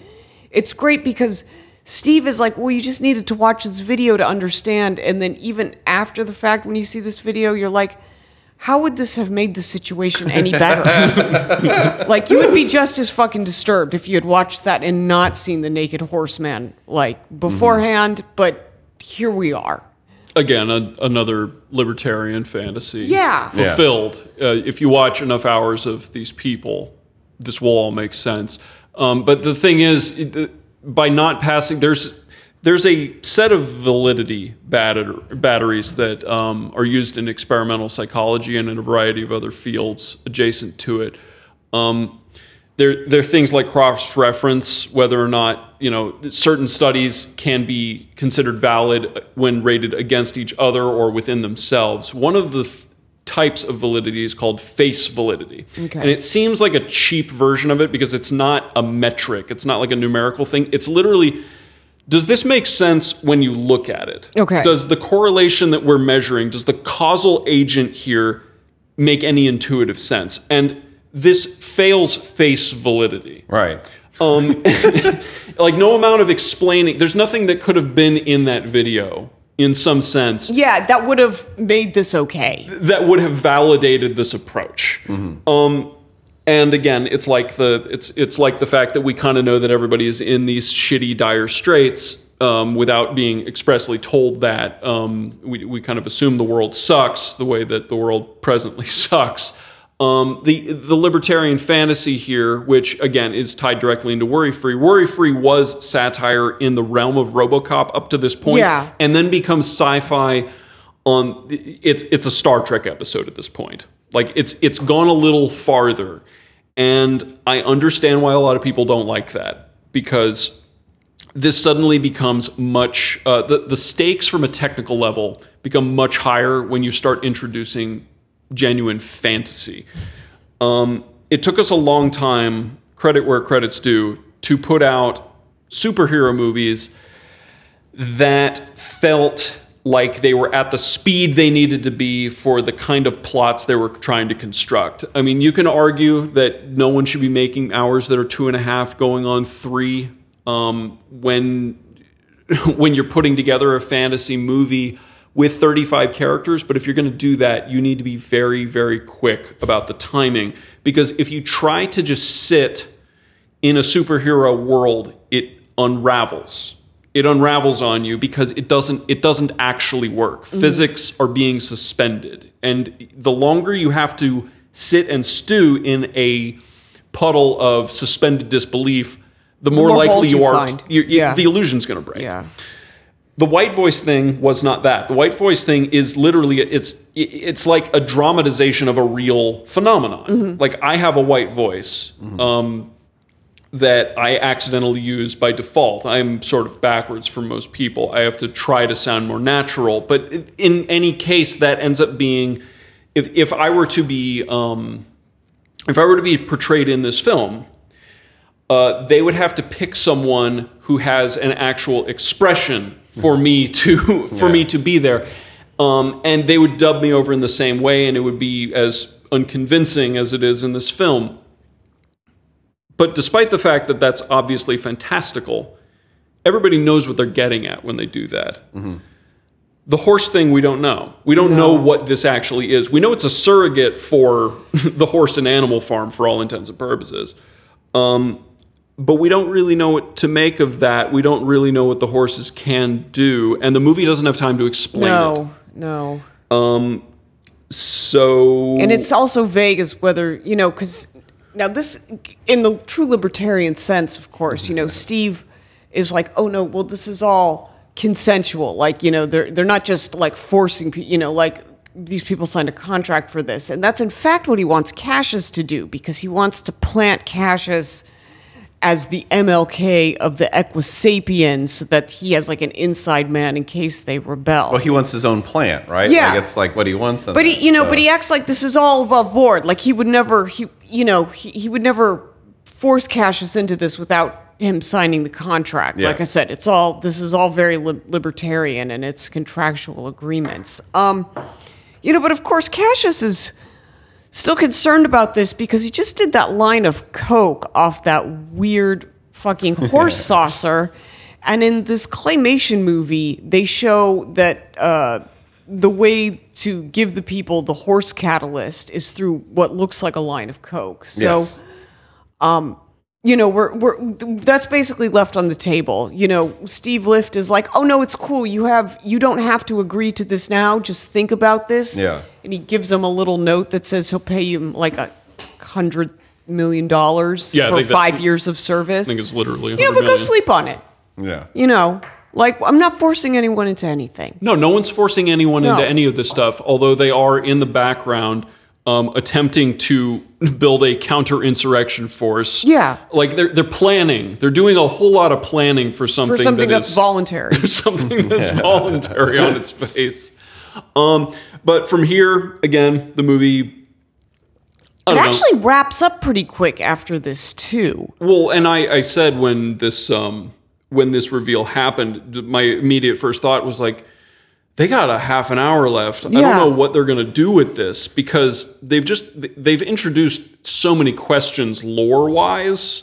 it's great because Steve is like, well, you just needed to watch this video to understand. And then even after the fact, when you see this video, you're like, how would this have made the situation any better? Like, you would be just as fucking disturbed if you had watched that and not seen the naked horseman, like, beforehand. Mm-hmm. But here we are. Again, a, another libertarian fantasy. Yeah. Fulfilled. Yeah. Uh, if you watch enough hours of these people, this will all make sense. Um, but the thing is, it, by not passing, there's... There's a set of validity batter- batteries that um, are used in experimental psychology and in a variety of other fields adjacent to it. Um, there, there are things like cross-reference, whether or not, you know, certain studies can be considered valid when rated against each other or within themselves. One of the f- types of validity is called face validity. Okay. And it seems like a cheap version of it because it's not a metric. It's not like a numerical thing. It's literally... Does this make sense when you look at it? Okay. Does the correlation that we're measuring, does the causal agent here make any intuitive sense? And this fails face validity. Right. Um, like, no amount of explaining. There's nothing that could have been in that video in some sense. Yeah, that would have made this okay. That would have validated this approach. Mm-hmm. Um And again, it's like the it's it's like the fact that we kind of know that everybody is in these shitty, dire straits um, without being expressly told that. Um, we we kind of assume the world sucks the way that the world presently sucks. Um, the the libertarian fantasy here, which again is tied directly into Worry Free. Worry Free was satire in the realm of Robocop up to this point, yeah. and then becomes sci-fi. On it's it's a Star Trek episode at this point. Like, it's it's gone a little farther. And I understand why a lot of people don't like that, because this suddenly becomes much, uh, the, the stakes from a technical level become much higher when you start introducing genuine fantasy. Um, it took us a long time, credit where credit's due, to put out superhero movies that felt like they were at the speed they needed to be for the kind of plots they were trying to construct. I mean, you can argue that no one should be making hours that are two and a half going on three. Um, when, when you're putting together a fantasy movie with thirty-five characters, but if you're going to do that, you need to be very, very quick about the timing. Because if you try to just sit in a superhero world, it unravels. It unravels on you because it doesn't it doesn't actually work. Mm. Physics are being suspended. And the longer you have to sit and stew in a puddle of suspended disbelief, the more, the more likely you, you are to, you, yeah. the illusion's going to break. Yeah. The white voice thing was not that. The white voice thing is literally it's it's like a dramatization of a real phenomenon. Mm-hmm. Like, I have a white voice. Mm-hmm. Um that I accidentally use by default. I'm sort of backwards for most people. I have to try to sound more natural. But in any case, that ends up being, if if I were to be, um, if I were to be portrayed in this film, uh, they would have to pick someone who has an actual expression for me to for yeah. me to be there, um, and they would dub me over in the same way, and it would be as unconvincing as it is in this film. But despite the fact that that's obviously fantastical, everybody knows what they're getting at when they do that. Mm-hmm. The horse thing, we don't know. We don't no. know what this actually is. We know it's a surrogate for the horse and Animal Farm for all intents and purposes. Um, but we don't really know what to make of that. We don't really know what the horses can do. And the movie doesn't have time to explain no, it. No, no. Um, so... And it's also vague as whether, you know, because... Now, this, in the true libertarian sense, of course, you know, Steve is like, oh, no, well, this is all consensual. Like, you know, they're they're not just like forcing, you know, like these people signed a contract for this. And that's in fact what he wants Cassius to do, because he wants to plant Cassius as the M L K of the Equisapiens, so that he has like an inside man in case they rebel. Well, he wants his own plant, right? Yeah. Like, it's like what he wants. But he, you know, so. But he acts like this is all above board. Like he would never, he, you know, he, he would never force Cassius into this without him signing the contract. Yes. Like I said, it's all, this is all very li- libertarian and it's contractual agreements. Um, you know, but of course Cassius is still concerned about this because he just did that line of coke off that weird fucking horse saucer. And in this claymation movie, they show that uh, the way to give the people the horse catalyst is through what looks like a line of coke. So, yes. um, you know, we're we're that's basically left on the table. You know, Steve Lift is like, "Oh no, it's cool. You have you don't have to agree to this now. Just think about this." Yeah. And he gives him a little note that says he'll pay you like a hundred million dollars yeah, for five that, years of service. I think it's literally. Yeah, you know, but million. Go sleep on it. Yeah. You know, like I'm not forcing anyone into anything. No, no one's forcing anyone no. into any of this stuff. Although they are in the background. Um, attempting to build a counterinsurrection force. Yeah. Like, they're they're planning. They're doing a whole lot of planning for something, for something that that's is, voluntary. something that's yeah. voluntary on its face. Um, but from here, again, the movie... I don't it actually know. wraps up pretty quick after this, too. Well, and I, I said when this um, when this reveal happened, my immediate first thought was like, they got a half an hour left. Yeah. I don't know what they're going to do with this because they've just, they've introduced so many questions lore wise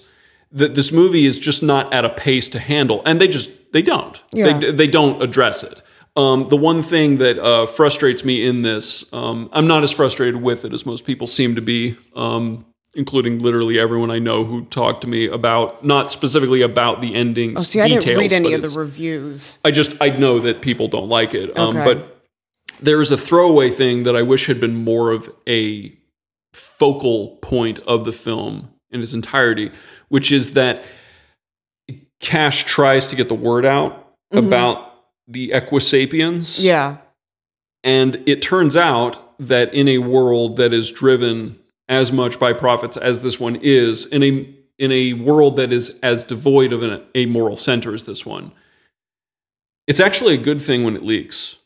that this movie is just not at a pace to handle. And they just, they don't, yeah. they, they don't address it. Um, the one thing that uh, frustrates me in this, um, I'm not as frustrated with it as most people seem to be, um, including literally everyone I know who talked to me about, not specifically about the endings. Oh, see, I details, didn't read any of the reviews. I just, I know that people don't like it. Okay. Um, but there is a throwaway thing that I wish had been more of a focal point of the film in its entirety, which is that Cash tries to get the word out mm-hmm. about the Equisapiens. Yeah. And it turns out that in a world that is driven as much by profits as this one is, in a in a world that is as devoid of an, a moral center as this one, it's actually a good thing when it leaks.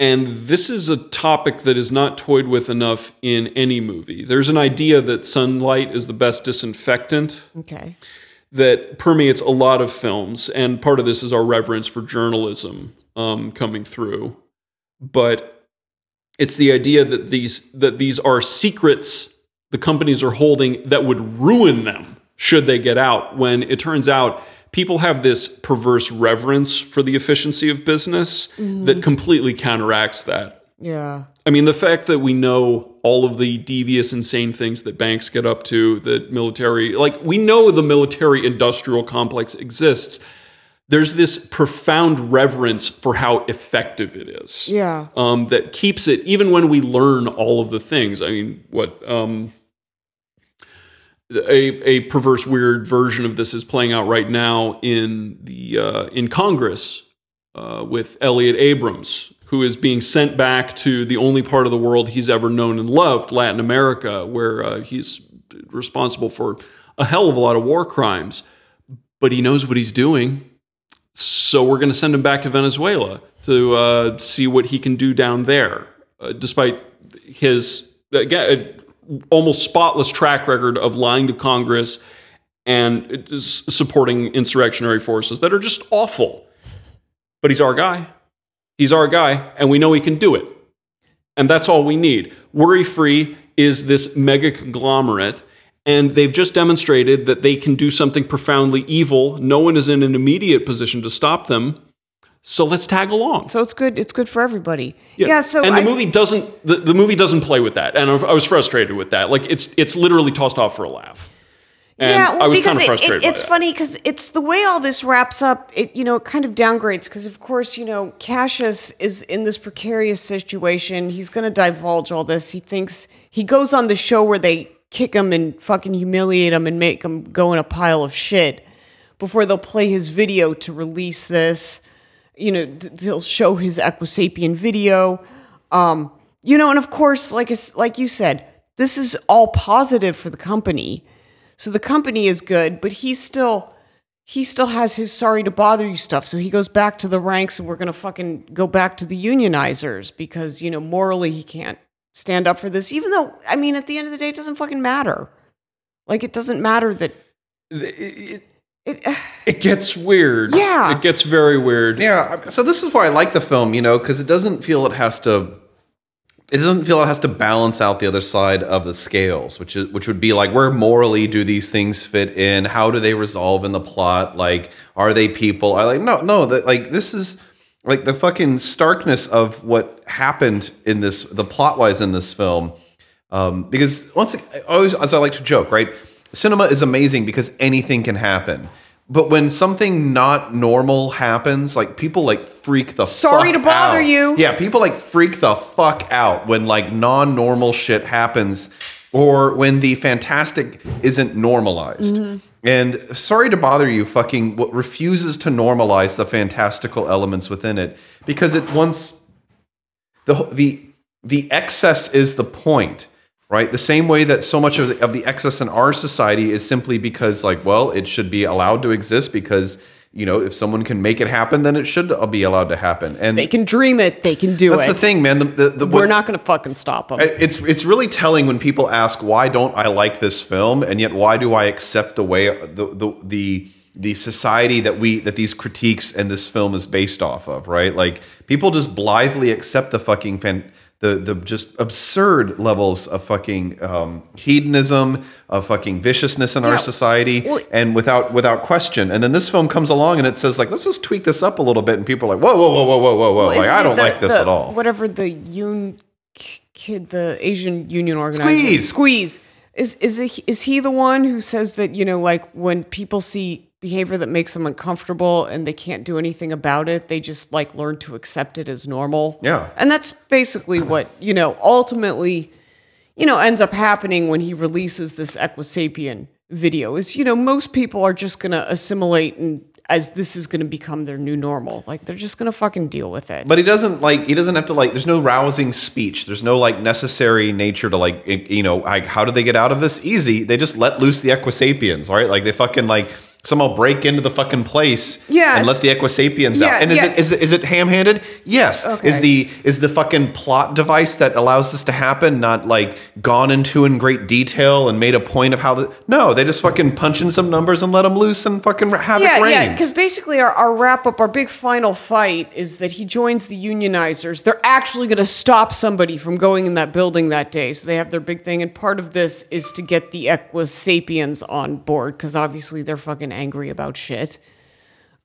And this is a topic that is not toyed with enough in any movie. There's an idea that sunlight is the best disinfectant. Okay. That permeates a lot of films, and part of this is our reverence for journalism um, coming through. But it's the idea that these that these are secrets the companies are holding that would ruin them should they get out, when it turns out people have this perverse reverence for the efficiency of business mm-hmm. that completely counteracts that. Yeah. I mean, the fact that we know all of the devious, insane things that banks get up to, that military... Like, we know the military-industrial complex exists. There's this profound reverence for how effective it is. Yeah. Um, that keeps it, even when we learn all of the things. I mean, what um, a a perverse, weird version of this is playing out right now in the uh, in Congress uh, with Elliot Abrams, who is being sent back to the only part of the world he's ever known and loved, Latin America, where uh, he's responsible for a hell of a lot of war crimes. But he knows what he's doing. So we're going to send him back to Venezuela to uh, see what he can do down there, uh, despite his again, almost spotless track record of lying to Congress and supporting insurrectionary forces that are just awful. But he's our guy. He's our guy, and we know he can do it. And that's all we need. Worry Free is this mega conglomerate, and they've just demonstrated that they can do something profoundly evil. No one is in an immediate position to stop them. So let's tag along. So it's good. It's good for everybody. Yeah. yeah so and the I, movie doesn't. The, the movie doesn't play with that. And I was frustrated with that. Like it's it's literally tossed off for a laugh. And yeah, well, I was because kind of frustrated it, it, it's by that. Funny because it's the way all this wraps up. It you know it kind of downgrades because of course you know Cassius is in this precarious situation. He's going to divulge all this. He thinks he goes on the show where they kick him and fucking humiliate him and make him go in a pile of shit before they'll play his video to release this, you know, d- he'll show his Equisapien video. Um, you know, and of course, like like you said, this is all positive for the company. So the company is good, but he's still, he still has his sorry to bother you stuff. So he goes back to the ranks, and we're going to fucking go back to the unionizers because, you know, morally he can't stand up for this. Even though, I mean, at the end of the day, it doesn't fucking matter. Like, it doesn't matter that... It, it, uh, it gets weird. Yeah. It gets very weird. Yeah. So this is why I like the film, you know, because it doesn't feel it has to... It doesn't feel it has to balance out the other side of the scales, which is which would be like, where morally do these things fit in? How do they resolve in the plot? Like, are they people? I like no, no. The, like this is like the fucking starkness of what happened in this, the plot wise in this film. Um, because once I always, as I like to joke, right? Cinema is amazing because anything can happen. But when something not normal happens, like people like freak the Sorry fuck out. Sorry to bother out. you. Yeah, people like freak the fuck out when like non-normal shit happens or when the fantastic isn't normalized. Mm-hmm. And Sorry to Bother You fucking refuses to normalize the fantastical elements within it because it once the the the excess is the point. Right, the same way that so much of the, of the excess in our society is simply because, like, well, it should be allowed to exist because, you know, if someone can make it happen, then it should be allowed to happen. And they can dream it, they can do that's it. That's the thing, man. The, the, the, We're what, not going to fucking stop them. It's it's really telling when people ask, why don't I like this film, and yet why do I accept the way the the the, the society that we that these critiques and this film is based off of, right? Like, people just blithely accept the fucking fan. The the just absurd levels of fucking um, hedonism, of fucking viciousness in yeah. our society, well, and without without question. And then this film comes along and it says, like, let's just tweak this up a little bit. And people are like, whoa, whoa, whoa, whoa, whoa, whoa. Well, like, I don't the, like this the, at all. Whatever the yoon kid, the Asian Union organizer. Squeeze. Squeeze. Is, is, it, is he the one who says that, you know, like, when people see behavior that makes them uncomfortable and they can't do anything about it, they just like learn to accept it as normal? Yeah. And that's basically what, you know, ultimately, you know, ends up happening when he releases this Equisapien video is, you know, most people are just going to assimilate and as this is going to become their new normal. Like, they're just going to fucking deal with it. But he doesn't like, he doesn't have to like, there's no rousing speech. There's no like necessary nature to like, you know, like, how do they get out of this? Easy. They just let loose the Equisapiens, all right? Like, they fucking like, somehow break into the fucking place yes. and let the Equisapiens yeah, out. And is, yeah. it, is it is it ham-handed? Yes. Okay. Is the is the fucking plot device that allows this to happen not like gone into in great detail and made a point of how the no, they just fucking punch in some numbers and let them loose and fucking havoc yeah, reigns. Yeah, because basically our, our wrap up, our big final fight is that he joins the unionizers. They're actually going to stop somebody from going in that building that day. So they have their big thing. And part of this is to get the Equisapiens on board because obviously they're fucking angry about shit.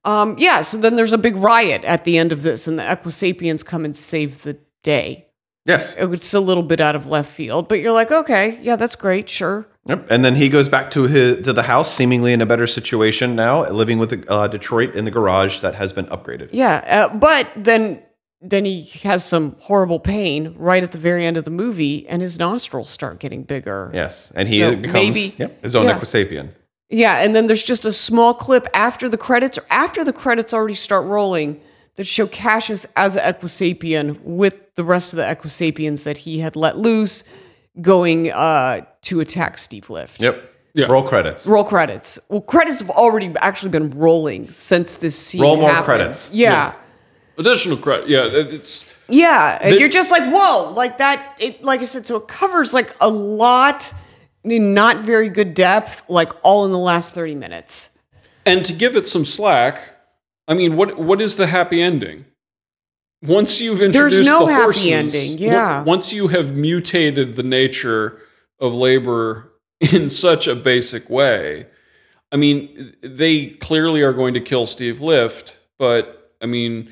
Um, yeah, so then there's a big riot at the end of this, and the Equisapiens come and save the day. Yes. It's a little bit out of left field, but you're like, okay, yeah, that's great, sure. Yep. And then he goes back to his to the house, seemingly in a better situation now, living with the, uh, Detroit in the garage that has been upgraded. Yeah, uh, but then then he has some horrible pain right at the very end of the movie, and his nostrils start getting bigger. Yes, and he so becomes maybe, yep, his own yeah. Equisapien. Yeah, and then there's just a small clip after the credits, or after the credits already start rolling, that show Cassius as an Equisapien with the rest of the Equisapiens that he had let loose going uh, to attack Steve Lift. Yep. Yeah. Roll credits. Roll credits. Well, credits have already actually been rolling since this scene Roll more happened. credits. Yeah. yeah. Additional credit. Yeah, it's... Yeah, and they- you're just like, whoa, like that, it, like I said, so it covers like a lot... in not very good depth, like all in the last thirty minutes. And to give it some slack, I mean, what what is the happy ending? Once you've introduced There's no the happy horses, ending, yeah. What, once you have mutated the nature of labor in such a basic way, I mean, they clearly are going to kill Steve Lift, but I mean,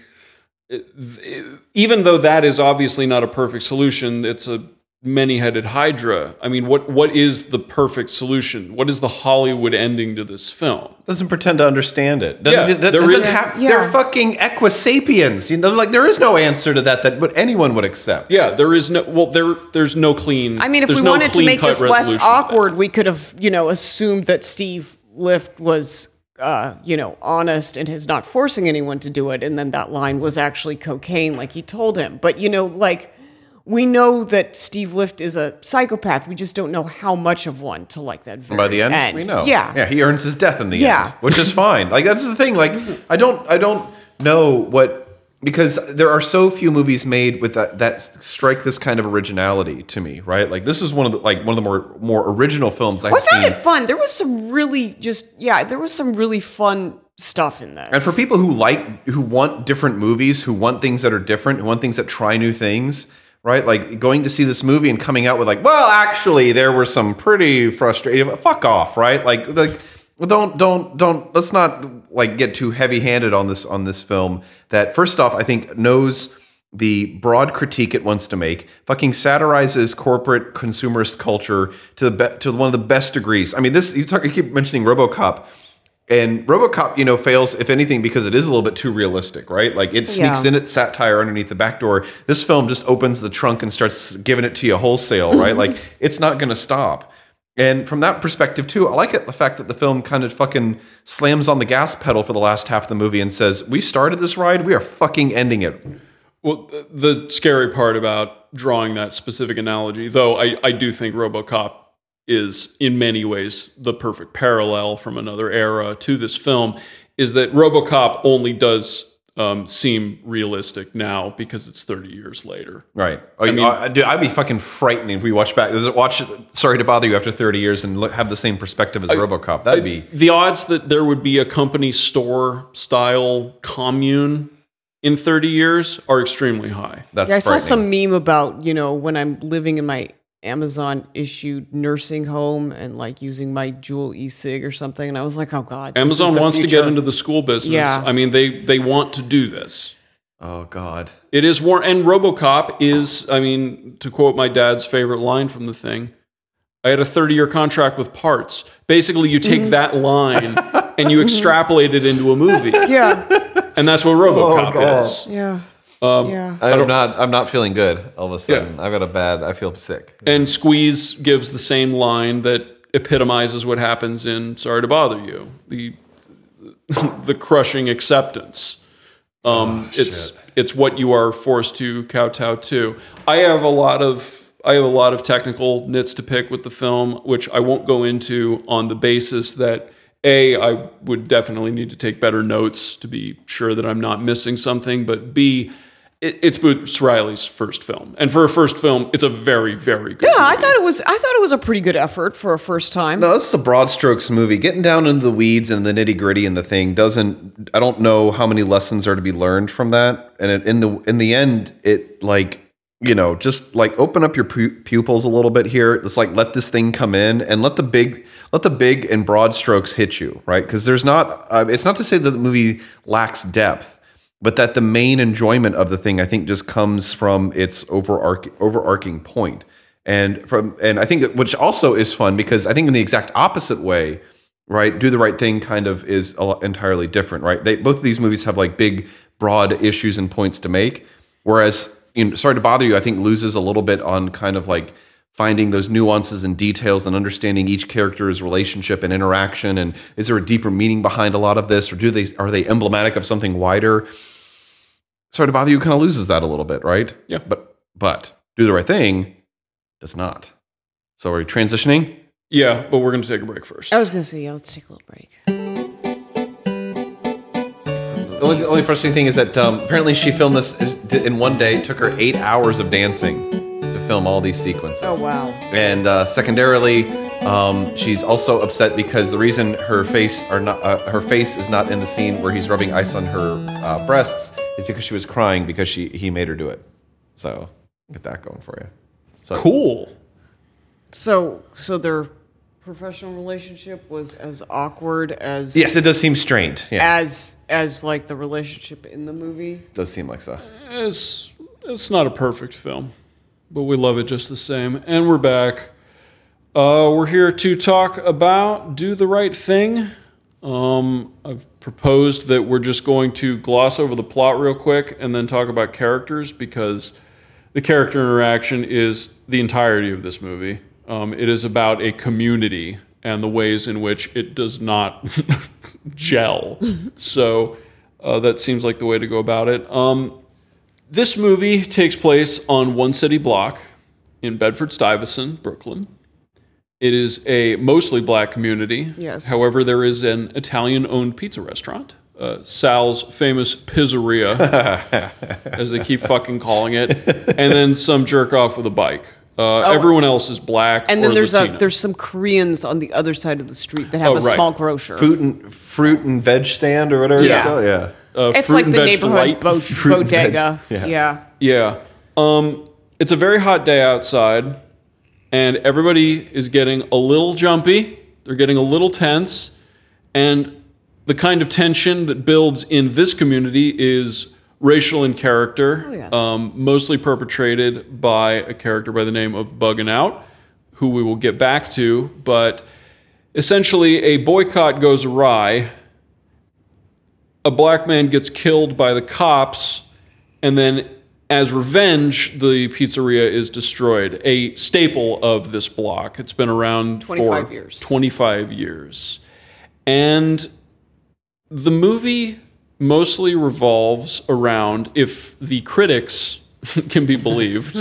even though that is obviously not a perfect solution, it's a many-headed hydra. I mean, what what is the perfect solution? What is the Hollywood ending to this film? Doesn't pretend to understand it. Doesn't, yeah, doesn't, there doesn't is, have, yeah. They're fucking Equisapiens. You know, like there is no answer to that that would anyone would accept. Yeah, there is no. Well, there there's no clean. I mean, if we no wanted to make this less awkward, we could have you know assumed that Steve Lift was uh, you know, honest and his not forcing anyone to do it. And then that line was actually cocaine, like he told him. But, you know, like, we know that Steve Lift is a psychopath. We just don't know how much of one to like that very By the end, end, we know. Yeah. Yeah, he earns his death in the yeah. end, which is fine. Like, that's the thing. Like, I don't, I don't know what... Because there are so few movies made with that, that strike this kind of originality to me, right? Like this is one of the like one of the more more original films I've well, seen. I found it fun. There was some really just yeah, there was some really fun stuff in this. And for people who like who want different movies, who want things that are different, who want things that try new things, right? Like going to see this movie and coming out with like, well, actually, there were some pretty frustrating. Fuck off, right? Like like. Well, don't, don't, don't, let's not like get too heavy handed on this, on this film that first off, I think knows the broad critique it wants to make, fucking satirizes corporate consumerist culture to the be- to one of the best degrees. I mean, this, you talk, you keep mentioning Robocop and Robocop, you know, fails if anything, because it is a little bit too realistic, right? Like it sneaks yeah. in its satire underneath the back door. This film just opens the trunk and starts giving it to you wholesale, right? Like it's not going to stop. And from that perspective, too, I like it the fact that the film kind of fucking slams on the gas pedal for the last half of the movie and says, we started this ride, we are fucking ending it. Well, the scary part about drawing that specific analogy, though I, I do think RoboCop is in many ways the perfect parallel from another era to this film, is that RoboCop only does... Um, seem realistic now because it's thirty years later. Right. Oh, I mean, uh, dude, I'd be fucking frightening if we watch back. Watch Sorry to Bother You after thirty years and look, have the same perspective as I, RoboCop. That'd I, be... The odds that there would be a company store-style commune in thirty years are extremely high. That's yeah, I saw some meme about, you know, when I'm living in my Amazon-issued nursing home and, like, using my Juul e-cig or something. And I was like, oh, God. Amazon wants future. to get into the school business. Yeah. I mean, they, they want to do this. Oh, God. It is war. And RoboCop is, I mean, to quote my dad's favorite line from the thing, I had a thirty-year contract with parts. Basically, you take mm-hmm. that line and you extrapolate it into a movie. Yeah. And that's what RoboCop oh, is. Yeah. Um, yeah. I'm I don't, not. I'm not feeling good. All of a sudden, yeah. I've got a bad. I feel sick. And Squeeze gives the same line that epitomizes what happens in "Sorry to Bother You." The the crushing acceptance. Um, oh, it's shit. It's what you are forced to kowtow to. I have a lot of I have a lot of technical nits to pick with the film, which I won't go into on the basis that. A, I would definitely need to take better notes to be sure that I'm not missing something. But B, it, it's Boots Riley's first film, and for a first film, it's a very, very good. Yeah, movie. I thought it was. I thought it was a pretty good effort for a first time. No, that's the broad strokes movie. Getting down into the weeds and the nitty gritty and the thing doesn't. I don't know how many lessons are to be learned from that. And it, in the in the end, it like. You know, just like open up your pu- pupils a little bit here. It's like, let this thing come in and let the big, let the big and broad strokes hit you. Right. Cause there's not, uh, it's not to say that the movie lacks depth, but that the main enjoyment of the thing, I think just comes from its overarching, overarching point. And from, and I think that, which also is fun because I think in the exact opposite way, right. Do the Right Thing kind of is a lot, entirely different, right? They, both of these movies have like big, broad issues and points to make. Whereas, you know, Sorry to Bother You, I think loses a little bit on kind of like finding those nuances and details and understanding each character's relationship and interaction. And is there a deeper meaning behind a lot of this, or do they are they emblematic of something wider? Sorry to Bother You kind of loses that a little bit, right? Yeah. But but Do the Right Thing does not. So are we transitioning? Yeah, but we're going to take a break first. I was going to say, yeah, let's take a little break. The only, only frustrating thing is that um, apparently she filmed this in one day. It took her eight hours of dancing to film all these sequences. Oh, wow. And uh, secondarily, um, she's also upset because the reason her face are not uh, her face is not in the scene where he's rubbing ice on her uh, breasts is because she was crying because she he made her do it. So get that going for you. So, cool. So so they're... professional relationship was as awkward as... Yes, it does seem strained. Yeah. As, as like, the relationship in the movie. It does seem like so. It's, it's not a perfect film, but we love it just the same. And we're back. Uh, we're here to talk about Do the Right Thing. Um, I've proposed that we're just going to gloss over the plot real quick and then talk about characters, because the character interaction is the entirety of this movie. Um, it is about a community and the ways in which it does not gel. So uh, that seems like the way to go about it. Um, this movie takes place on one city block in Bedford-Stuyvesant, Brooklyn. It is a mostly black community. Yes. However, there is an Italian-owned pizza restaurant. Uh, Sal's famous pizzeria, as they keep fucking calling it, and then some jerk off with a bike. Uh, oh. Everyone else is black, and or then there's Latino. A, there's some Koreans on the other side of the street that have oh, a right. small grocer, fruit and fruit and veg stand or whatever. Yeah, it's, called. Yeah. Uh, it's like the neighborhood bo- bodega. Yeah, yeah. yeah. Um, it's a very hot day outside, and everybody is getting a little jumpy. They're getting a little tense, and the kind of tension that builds in this community is racial in character, oh, yes. um, mostly perpetrated by a character by the name of Buggin' Out, who we will get back to. But essentially, a boycott goes awry. A black man gets killed by the cops, and then as revenge, the pizzeria is destroyed. A staple of this block. It's been around twenty-five for years. twenty-five years. And the movie mostly revolves around, if the critics can be believed,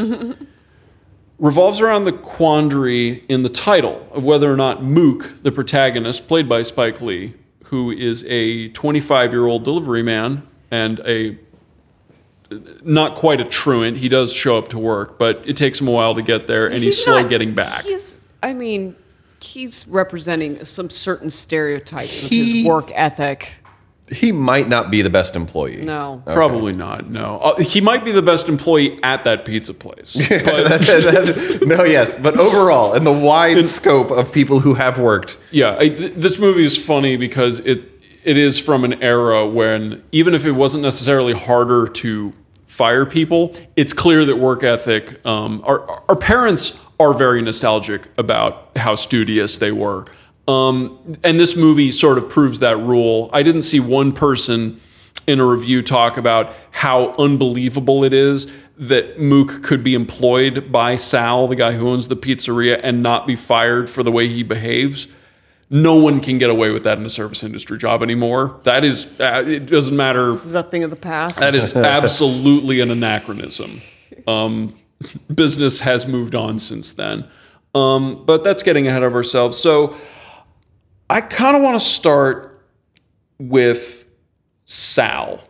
revolves around the quandary in the title of whether or not Mook, the protagonist, played by Spike Lee, who is a twenty-five-year-old delivery man and a not quite a truant. He does show up to work, but it takes him a while to get there, and he's, he's slow not, getting back. He's, I mean, he's representing some certain stereotype with he, his work ethic. He might not be the best employee. No. Okay. Probably not, no. Uh, he might be the best employee at that pizza place. But that, that, no, yes. But overall, in the wide in, scope of people who have worked. Yeah, I, th- this movie is funny because it it is from an era when, even if it wasn't necessarily harder to fire people, it's clear that work ethic, um, our, our parents are very nostalgic about how studious they were. Um, and this movie sort of proves that rule. I didn't see one person in a review talk about how unbelievable it is that Mook could be employed by Sal, the guy who owns the pizzeria, and not be fired for the way he behaves. No one can get away with that in a service industry job anymore. That is, uh, it doesn't matter. This is a thing of the past. That is absolutely an anachronism. Um, business has moved on since then. Um, but that's getting ahead of ourselves. So I kind of want to start with Sal.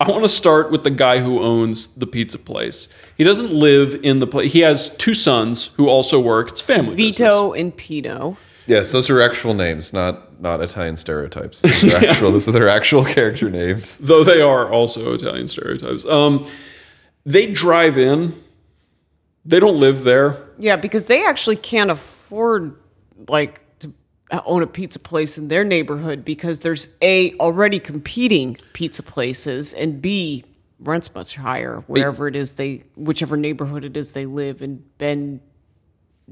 I want to start with the guy who owns the pizza place. He doesn't live in the place. He has two sons who also work. It's family Vito business. And Pino. Yes, those are actual names, not not Italian stereotypes. Those are, actual, yeah. those are their actual character names. Though they are also Italian stereotypes. Um, they drive in. They don't live there. Yeah, because they actually can't afford, like, own a pizza place in their neighborhood because there's A, already competing pizza places, and B, rent's much higher wherever it is they, whichever neighborhood it is they live in, Ben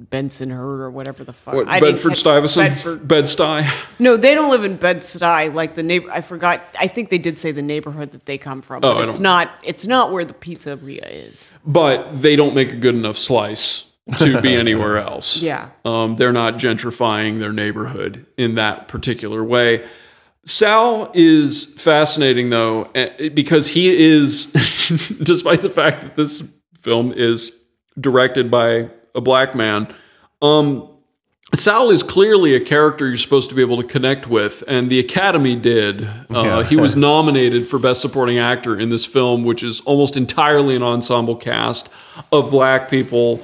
Bensonhurst or whatever the fuck. What, Bedford-Stuyvesant? Bedford. Bed-Stuy? No, they don't live in Bed-Stuy, like the neighbor, I forgot, I think they did say the neighborhood that they come from, oh, but it's not, it's not where the pizzeria is. But they don't make a good enough slice to be anywhere else. Yeah. Um, they're not gentrifying their neighborhood in that particular way. Sal is fascinating, though, because he is, despite the fact that this film is directed by a black man, um, Sal is clearly a character you're supposed to be able to connect with, and the Academy did. Uh, yeah. He was nominated for Best Supporting Actor in this film, which is almost entirely an ensemble cast of black people.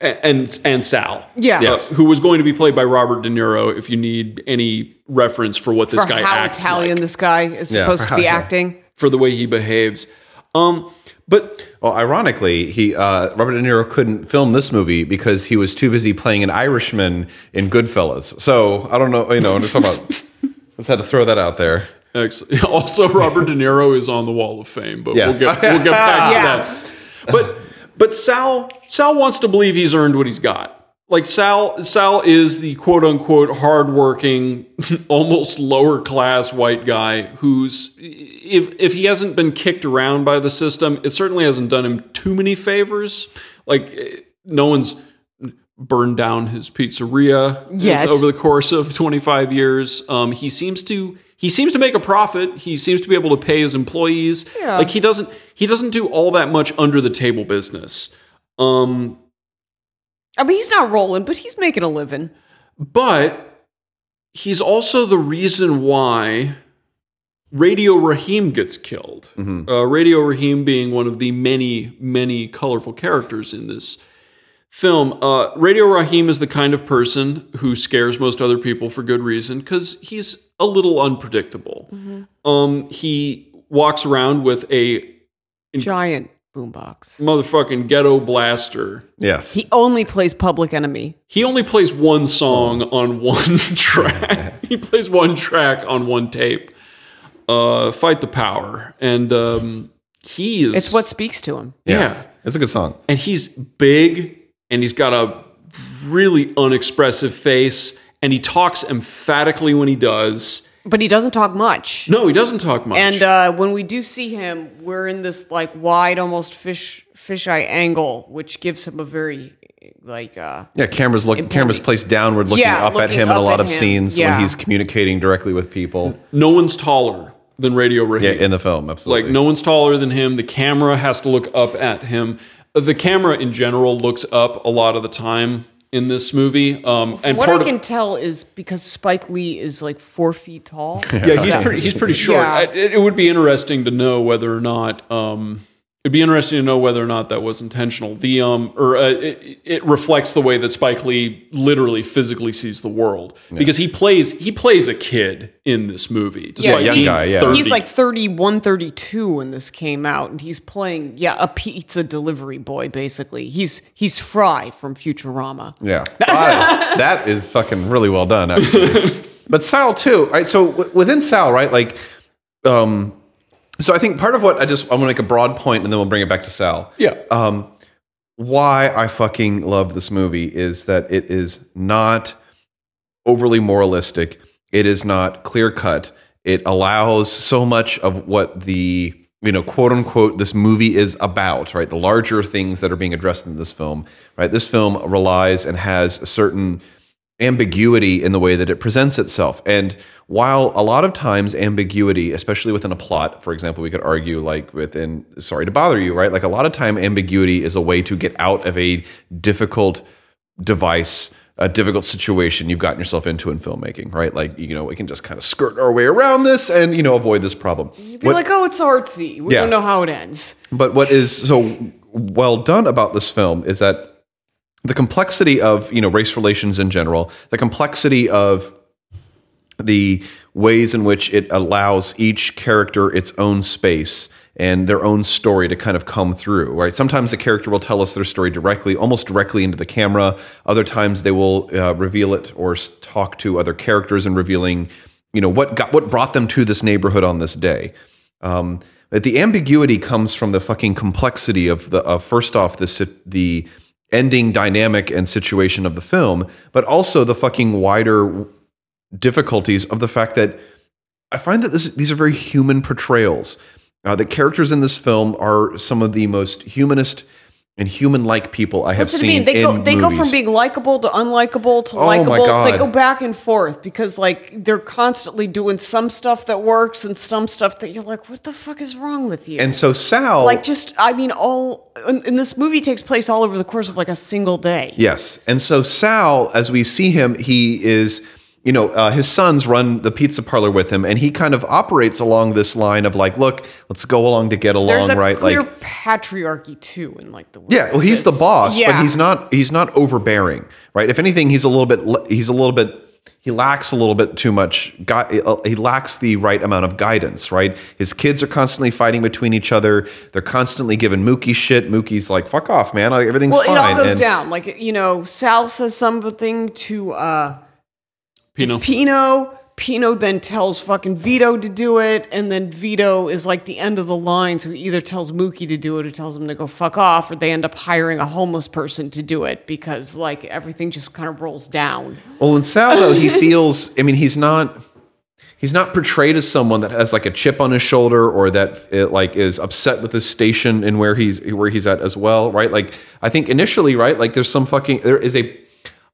And and Sal, yeah, yes. uh, who was going to be played by Robert De Niro. If you need any reference for what this for guy how acts Italian like. This guy is yeah, supposed to be how, acting yeah. for the way he behaves, um, but well, ironically, he uh, Robert De Niro couldn't film this movie because he was too busy playing an Irishman in Goodfellas. So I don't know, you know, I'm just talking about. Just had to throw that out there. Excellent. Also, Robert De Niro is on the Wall of Fame, but yes. we'll get we'll get back yeah. to that. But. But Sal Sal wants to believe he's earned what he's got. Like Sal Sal is the quote unquote hardworking, almost lower class white guy who's if if he hasn't been kicked around by the system, it certainly hasn't done him too many favors. Like no one's burned down his pizzeria yeah, over the course of twenty-five years. Um, he seems to he seems to make a profit. He seems to be able to pay his employees. Yeah. Like he doesn't he doesn't do all that much under the table business. Um, I mean, he's not rolling, but he's making a living. But he's also the reason why Radio Rahim gets killed. Mm-hmm. uh, Radio Rahim being one of the many, many colorful characters in this film. Uh, Radio Rahim is the kind of person who scares most other people for good reason because he's a little unpredictable. Mm-hmm. Um, he walks around with a giant boombox, motherfucking ghetto blaster. Yes, he only plays Public Enemy. He only plays one song on one track. He plays one track on one tape. Uh, fight the power, and um, he is. It's what speaks to him. Yes. Yeah, it's a good song, and he's big, and he's got a really unexpressive face, and he talks emphatically when he does. But he doesn't talk much. No, he doesn't talk much. And uh, when we do see him, we're in this like wide, almost fish fisheye angle, which gives him a very like uh, yeah. Cameras look. Important. Cameras placed downward, looking yeah, up looking at him up in a lot of him. scenes yeah. when he's communicating directly with people. No one's taller than Radio Rahim. Yeah, in the film, absolutely. Like, no one's taller than him. The camera has to look up at him. The camera, in general, looks up a lot of the time in this movie. Um, and what part I can of, tell is because Spike Lee is, like, four feet tall. Yeah, he's pretty He's pretty short. Yeah. I, it, it would be interesting to know whether or not... Um, it'd be interesting to know whether or not that was intentional. The um, or uh, it, it reflects the way that Spike Lee literally physically sees the world yeah. because he plays he plays a kid in this movie. Just yeah, like young he, guy. Yeah, thirty he's like thirty-one, thirty-two when this came out, and he's playing yeah a pizza delivery boy basically. He's he's Fry from Futurama. Yeah, wow, that is fucking really well done. Actually. But Sal too. Right, so w- within Sal, right, like um. So I think part of what I just, I'm going to make a broad point and then we'll bring it back to Sal. Yeah. Um, why I fucking love this movie is that it is not overly moralistic. It is not clear cut. It allows so much of what the, you know, quote unquote, this movie is about, right? The larger things that are being addressed in this film, right? This film relies and has a certain ambiguity in the way that it presents itself. And while a lot of times ambiguity, especially within a plot, for example, we could argue like within Sorry to Bother You, right? Like a lot of time ambiguity is a way to get out of a difficult device, a difficult situation you've gotten yourself into in filmmaking, right? Like, you know, we can just kind of skirt our way around this and, you know, avoid this problem. You'd be what, like, oh, it's artsy. We yeah. don't know how it ends. But what is so well done about this film is that the complexity of, you know, race relations in general, the complexity of the ways in which it allows each character its own space and their own story to kind of come through, right? Sometimes the character will tell us their story directly, almost directly into the camera. Other times they will uh, reveal it or talk to other characters and revealing, you know, what got, what brought them to this neighborhood on this day. Um, but the ambiguity comes from the fucking complexity of the, uh, first off, the, the ending dynamic and situation of the film, but also the fucking wider difficulties of the fact that I find that this, these are very human portrayals. Uh, the characters in this film are some of the most humanist and human-like people I have What's seen. It mean? They, in go, they go from being likable to unlikable to oh likable. They go back and forth because like they're constantly doing some stuff that works and some stuff that you're like, what the fuck is wrong with you? And so Sal, like, just I mean, all and this movie takes place all over the course of like a single day. Yes, and so Sal, as we see him, he is. You know, uh, his sons run the pizza parlor with him, and he kind of operates along this line of like, look, let's go along to get along, There's a right? Clear like patriarchy too, in like the way yeah. Well, he's the boss, yeah. but he's not he's not overbearing, right? If anything, he's a little bit he's a little bit he lacks a little bit too much. Gui- he lacks the right amount of guidance, right? His kids are constantly fighting between each other. They're constantly giving Mookie shit. Mookie's like, fuck off, man. Like, everything's well, fine. Well, it all goes and, down. Like, you know, Sal says something to. Uh, Pino. Pino. Pino then tells fucking Vito to do it, and then Vito is like the end of the line, so he either tells Mookie to do it or tells him to go fuck off, or they end up hiring a homeless person to do it because like everything just kind of rolls down. Well, in Sal though, he feels I mean he's not he's not portrayed as someone that has like a chip on his shoulder or that it, like is upset with his station and where he's where he's at as well, right? Like I think initially, right, like there's some fucking there is a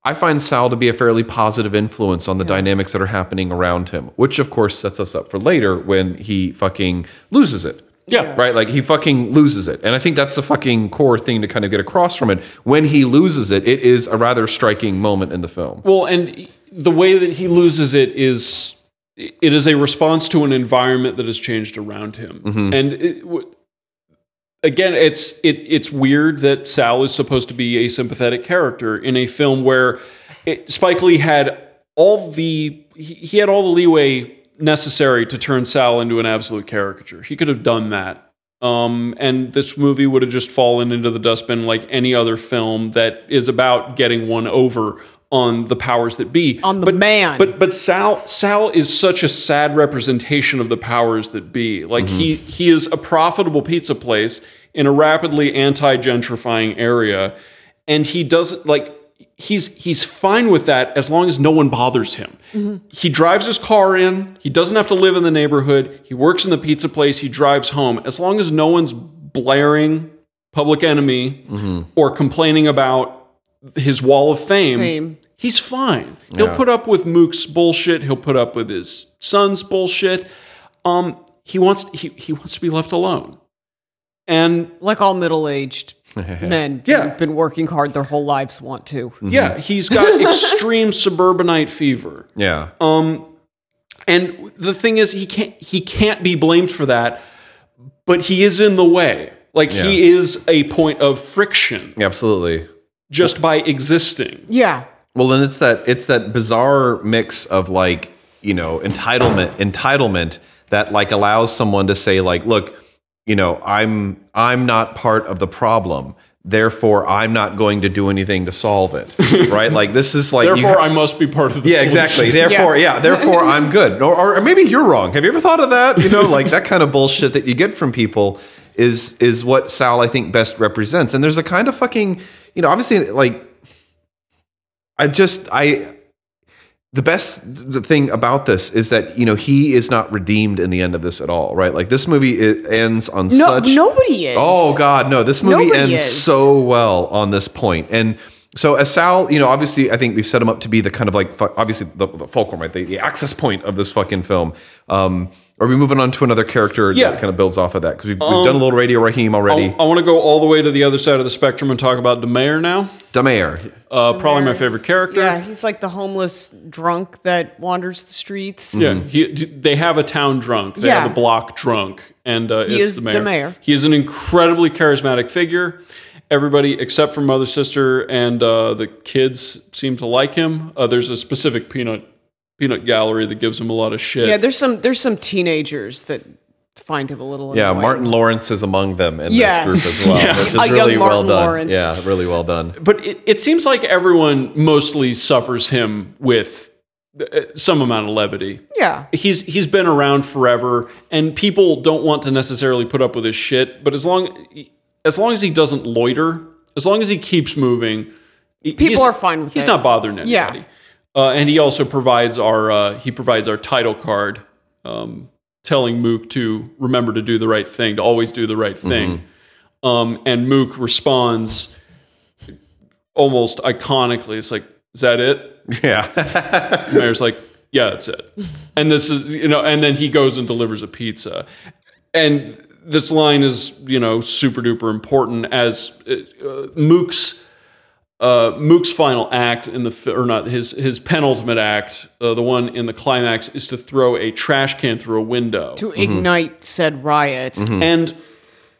I find Sal to be a fairly positive influence on the yeah. dynamics that are happening around him, which of course sets us up for later when he fucking loses it. Yeah. yeah. Right? Like, he fucking loses it. And I think that's the fucking core thing to kind of get across from it. When he loses it, it is a rather striking moment in the film. Well, and the way that he loses it is, it is a response to an environment that has changed around him. Mm-hmm. And it, again, it's it it's weird that Sal is supposed to be a sympathetic character in a film where it, Spike Lee had all the he, he had all the leeway necessary to turn Sal into an absolute caricature. He could have done that, um, and this movie would have just fallen into the dustbin like any other film that is about getting one over on the powers that be, on the but, man. But but Sal Sal is such a sad representation of the powers that be. Like, mm-hmm. he he is a profitable pizza place in a rapidly anti-gentrifying area, and he doesn't like. He's he's fine with that as long as no one bothers him. Mm-hmm. He drives his car in. He doesn't have to live in the neighborhood. He works in the pizza place. He drives home. As long as no one's blaring Public Enemy mm-hmm. or complaining about his wall of fame, fame. he's fine. Yeah. He'll put up with Mook's bullshit. He'll put up with his son's bullshit. Um, he wants he he wants to be left alone. And like all middle-aged men yeah. who've been working hard their whole lives want to. Mm-hmm. Yeah, he's got extreme suburbanite fever. Yeah. Um, and the thing is, he can't he can't be blamed for that, but he is in the way. Like, yeah. he is a point of friction. Absolutely. Just by existing. Yeah. Well, then it's that it's that bizarre mix of, like, you know, entitlement entitlement that, like, allows someone to say, like, look, you know, I'm I'm not part of the problem, therefore I'm not going to do anything to solve it, right? Like, this is like... therefore, you ha- I must be part of the yeah, solution. Exactly. Therefore, yeah, yeah therefore, I'm good. Or, or maybe you're wrong. Have you ever thought of that? You know, like, that kind of bullshit that you get from people is is what Sal, I think, best represents. And there's a kind of fucking... You know, obviously, like, I just... I. The best the thing about this is that, you know, he is not redeemed in the end of this at all, right? Like, this movie is, ends on no, such... Nobody is. Oh, God, no. This movie nobody ends is. so well on this point. And so as Sal, you know, obviously, I think we've set him up to be the kind of, like, obviously, the, the fulcrum, right? The, the access point of this fucking film. Um, are we moving on to another character yeah. that kind of builds off of that? Because we've, um, we've done a little Radio Rahim already. I'll, I want to go all the way to the other side of the spectrum and talk about Da Mayor now. Da Mayor. Uh, probably my favorite character. Yeah, he's like the homeless drunk that wanders the streets. Mm-hmm. Yeah, he, they have a town drunk. They yeah. have a block drunk. And uh, he it's is the mayor. mayor. He is an incredibly charismatic figure. Everybody except for Mother Sister and uh, the kids seem to like him. Uh, there's a specific peanut peanut gallery that gives him a lot of shit. Yeah, there's some there's some teenagers that find him a little annoying. Yeah, Martin Lawrence is among them in yes. this group as well, yeah. which is a really well done. Lawrence. Yeah, really well done. But it, it seems like everyone mostly suffers him with some amount of levity. Yeah. He's he's been around forever, and people don't want to necessarily put up with his shit, but as long... As long as he doesn't loiter, as long as he keeps moving, people are fine with it. He's not bothering anybody. Yeah. Uh, and he also provides our uh, he provides our title card, um, telling Mook to remember to do the right thing, to always do the right thing. Mm-hmm. Um, and Mook responds almost iconically. It's like, "Is that it?" Yeah. The mayor's like, "Yeah, that's it." And this is you know, and then he goes and delivers a pizza, and. This line is, you know, super duper important as uh, Mook's uh, Mook's final act in the or not his his penultimate act, uh, the one in the climax, is to throw a trash can through a window to mm-hmm. ignite said riot. Mm-hmm. And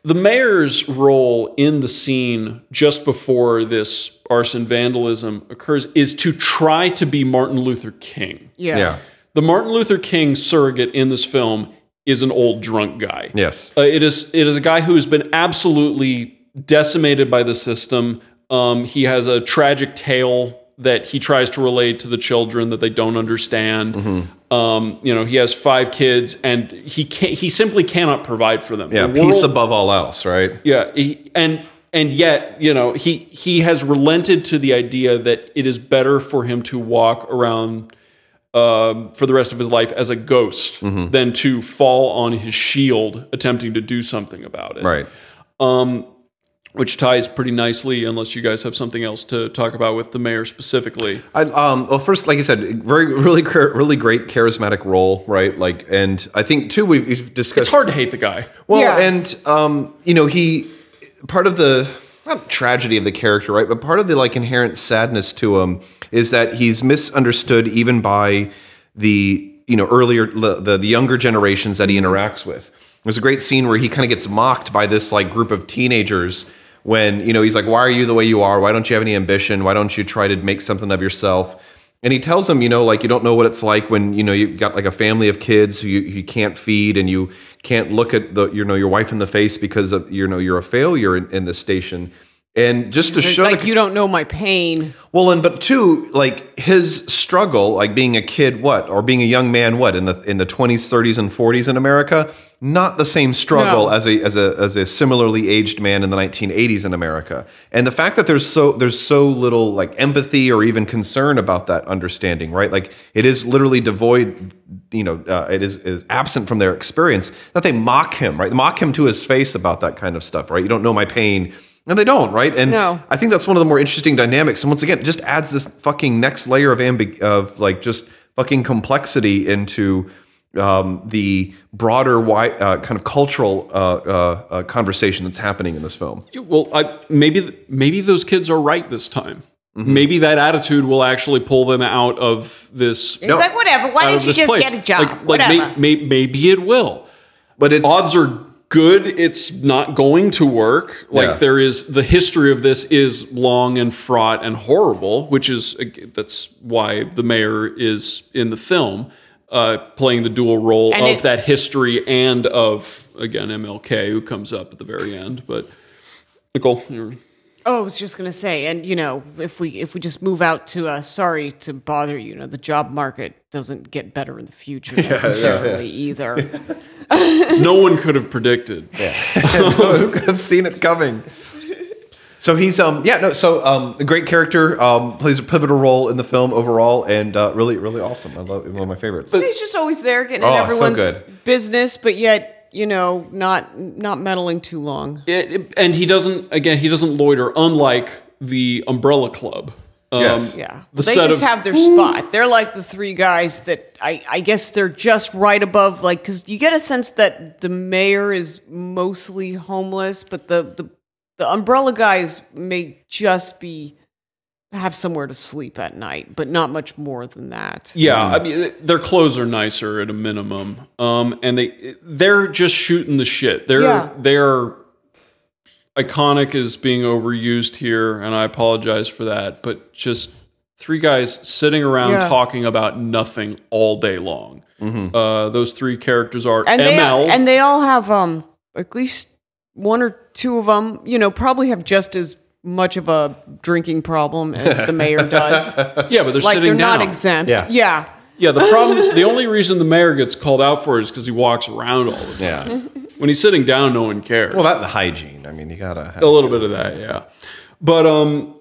the mayor's role in the scene just before this arson vandalism occurs is to try to be Martin Luther King. Yeah, yeah. The Martin Luther King surrogate in this film is an old drunk guy. Yes. Uh, it is It is a guy who has been absolutely decimated by the system. Um, he has a tragic tale that he tries to relate to the children that they don't understand. Mm-hmm. Um, you know, he has five kids, and he can't, he simply cannot provide for them. Yeah, the world, peace above all else, right? Yeah, he, and and yet, you know, he he has relented to the idea that it is better for him to walk around... Um, for the rest of his life as a ghost mm-hmm. than to fall on his shield attempting to do something about it. Right. Um, which ties pretty nicely, unless you guys have something else to talk about with the mayor specifically. I, um, well, first, like you said, very, really, really great charismatic role, right? Like, and I think too we've, we've discussed. It's hard to hate the guy. Well, yeah. and um, you know, he part of the not tragedy of the character, right? But part of the like inherent sadness to him is that he's misunderstood even by the you know earlier the the, the younger generations that he interacts with. There's a great scene where he kind of gets mocked by this like group of teenagers. When, you know, he's like, why are you the way you are? Why don't you have any ambition? Why don't you try to make something of yourself? And he tells them, you know, like, you don't know what it's like when, you know, you've got like a family of kids who you, you can't feed, and you can't look at the, you know, your wife in the face because of, you know, you're a failure in, in this station. And just to show, like, you don't know my pain. Well, and but two, like his struggle, like being a kid, what, or being a young man, what, in the in the twenties, thirties, and forties in America, not the same struggle no. as a as a as a similarly aged man in the nineteen eighties in America. And the fact that there's so there's so little like empathy or even concern about that understanding, right? Like it is literally devoid. You know, uh, it is it is absent from their experience that they mock him, right? They mock him to his face about that kind of stuff, right? You don't know my pain. And they don't, right? And no. I think that's one of the more interesting dynamics. And once again, it just adds this fucking next layer of ambi- of like just fucking complexity into um, the broader wide, uh, kind of cultural uh, uh, uh, conversation that's happening in this film. Well, I, maybe maybe those kids are right this time. Mm-hmm. Maybe that attitude will actually pull them out of this. It's no, like, whatever. Why didn't you just place. get a job? Like, whatever. Like, may, may, maybe it will. But it's odds are good it's not going to work. Like yeah. there is the history of this is long and fraught and horrible, which is that's why the mayor is in the film, uh playing the dual role and of it, that history and of again M L K, who comes up at the very end. But Nicole, you're... oh, I was just gonna say, and you know, if we if we just move out to uh, Sorry to Bother You, you know, the job market doesn't get better in the future necessarily yeah, yeah, yeah. either. Yeah. No one could have predicted. Yeah. No, who could have seen it coming? So he's um yeah no so um a great character, um plays a pivotal role in the film overall, and uh, really really awesome. I love it, one of my favorites. But he's just always there getting oh, in everyone's so business, but yet you know not not meddling too long. It, it, and he doesn't again he doesn't loiter, unlike the Umbrella Club. Um, yes. Yeah. The they just of, have their spot. They're like the three guys that I, I guess they're just right above, like, because you get a sense that the mayor is mostly homeless, but the, the the umbrella guys may just be have somewhere to sleep at night, but not much more than that. Yeah, mm. I mean, their clothes are nicer at a minimum, um, and they they're just shooting the shit. They're yeah. they're iconic is being overused here, and I apologize for that, but just three guys sitting around yeah. talking about nothing all day long. Mm-hmm. Uh, those three characters are and M L. They, and they all have um, at least one or two of them, you know, probably have just as much of a drinking problem as the mayor does. Yeah, but they're like, sitting they're down. Not exempt. Yeah. Yeah, yeah the problem, the only reason the mayor gets called out for it is because he walks around all the time. Yeah. When he's sitting down, no one cares. Well, that and the hygiene. I mean, you gotta have a little bit of that, yeah. But um,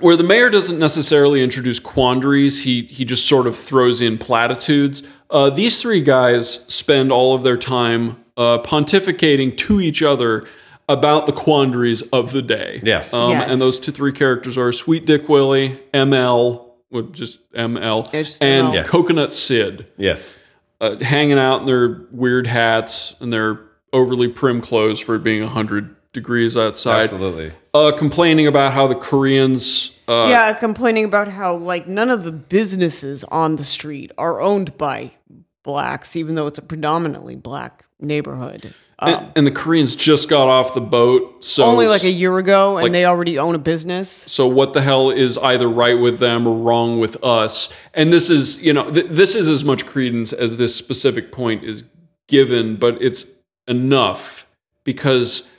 where the mayor doesn't necessarily introduce quandaries, he he just sort of throws in platitudes. Uh, these three guys spend all of their time uh, pontificating to each other about the quandaries of the day. Yes. Um, yes. And those two, three characters are Sweet Dick Willie, M L, well, just M L, just and M L. Yeah. Coconut Sid. Yes. Uh, hanging out in their weird hats and their overly prim clothes for it being one hundred degrees outside. Absolutely. Uh, complaining about how the Koreans... Uh, yeah, complaining about how like none of the businesses on the street are owned by blacks, even though it's a predominantly black neighborhood. Um, and, and the Koreans just got off the boat. So only like a year ago, and like, they already own a business. So what the hell is either right with them or wrong with us? And this is, you know, th- this is as much credence as this specific point is given, but it's enough because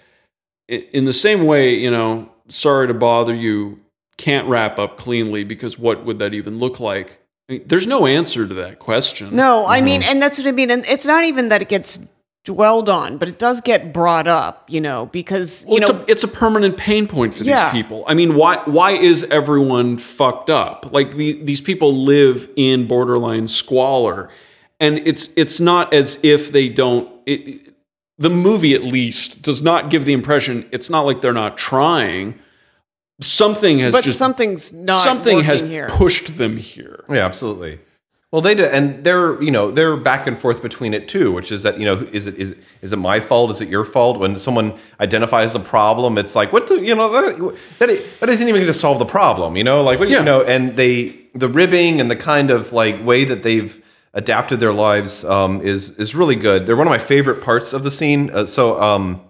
in the same way, you know, Sorry to Bother You can't wrap up cleanly because what would that even look like? I mean, there's no answer to that question. No, I mm-hmm. mean, and that's what I mean. And it's not even that it gets dwelled on, but it does get brought up, you know, because, you well, know. It's a, it's a permanent pain point for yeah. these people. I mean, why why is everyone fucked up? Like the, these people live in borderline squalor, and it's, it's not as if they don't... It, the movie at least does not give the impression, it's not like they're not trying. Something has but just something's not something has here. pushed them here. Yeah, absolutely. Well, they did, and they're you know they're back and forth between it too, which is that you know is it is is it my fault? Is it your fault? When someone identifies a problem, it's like what do you know that that, that isn't even going to solve the problem, you know? Like what do yeah. you know? And they the ribbing and the kind of like way that they've adapted their lives um, is is really good. They're one of my favorite parts of the scene. Uh, so. Um,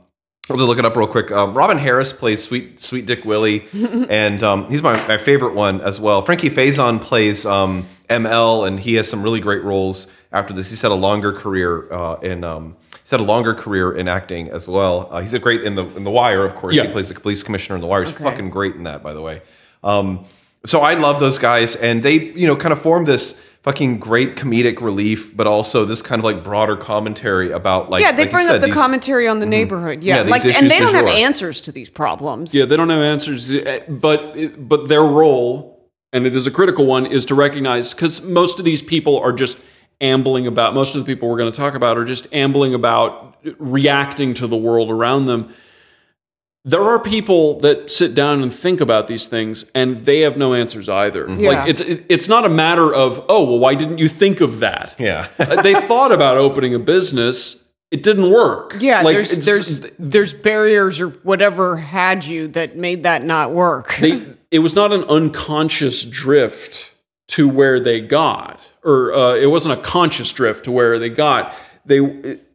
I'll just look it up real quick. Um, Robin Harris plays Sweet Sweet Dick Willie, and um, he's my, my favorite one as well. Frankie Faison plays um, M L, and he has some really great roles after this. He's had a longer career uh, in um, he's had a longer career in acting as well. Uh, he's a great in the in The Wire, of course. Yeah. He plays the police commissioner in The Wire. He's okay. fucking great in that, by the way. Um, so I love those guys, and they you know kind of form this fucking great comedic relief, but also this kind of like broader commentary about like yeah they like bring said, up the these, commentary on the mm-hmm. neighborhood yeah, yeah like and they don't have answers to these problems yeah they don't have answers but but their role, and it is a critical one, is to recognize, because most of these people are just ambling about most of the people we're going to talk about are just ambling about reacting to the world around them. There are people that sit down and think about these things, and they have no answers either. Mm-hmm. Yeah. Like it's it, it's not a matter of, oh, well, why didn't you think of that? Yeah, they thought about opening a business, it didn't work. Yeah, like, there's there's there's barriers or whatever had you that made that not work. they, it was not an unconscious drift to where they got, or uh, it wasn't a conscious drift to where they got. They it,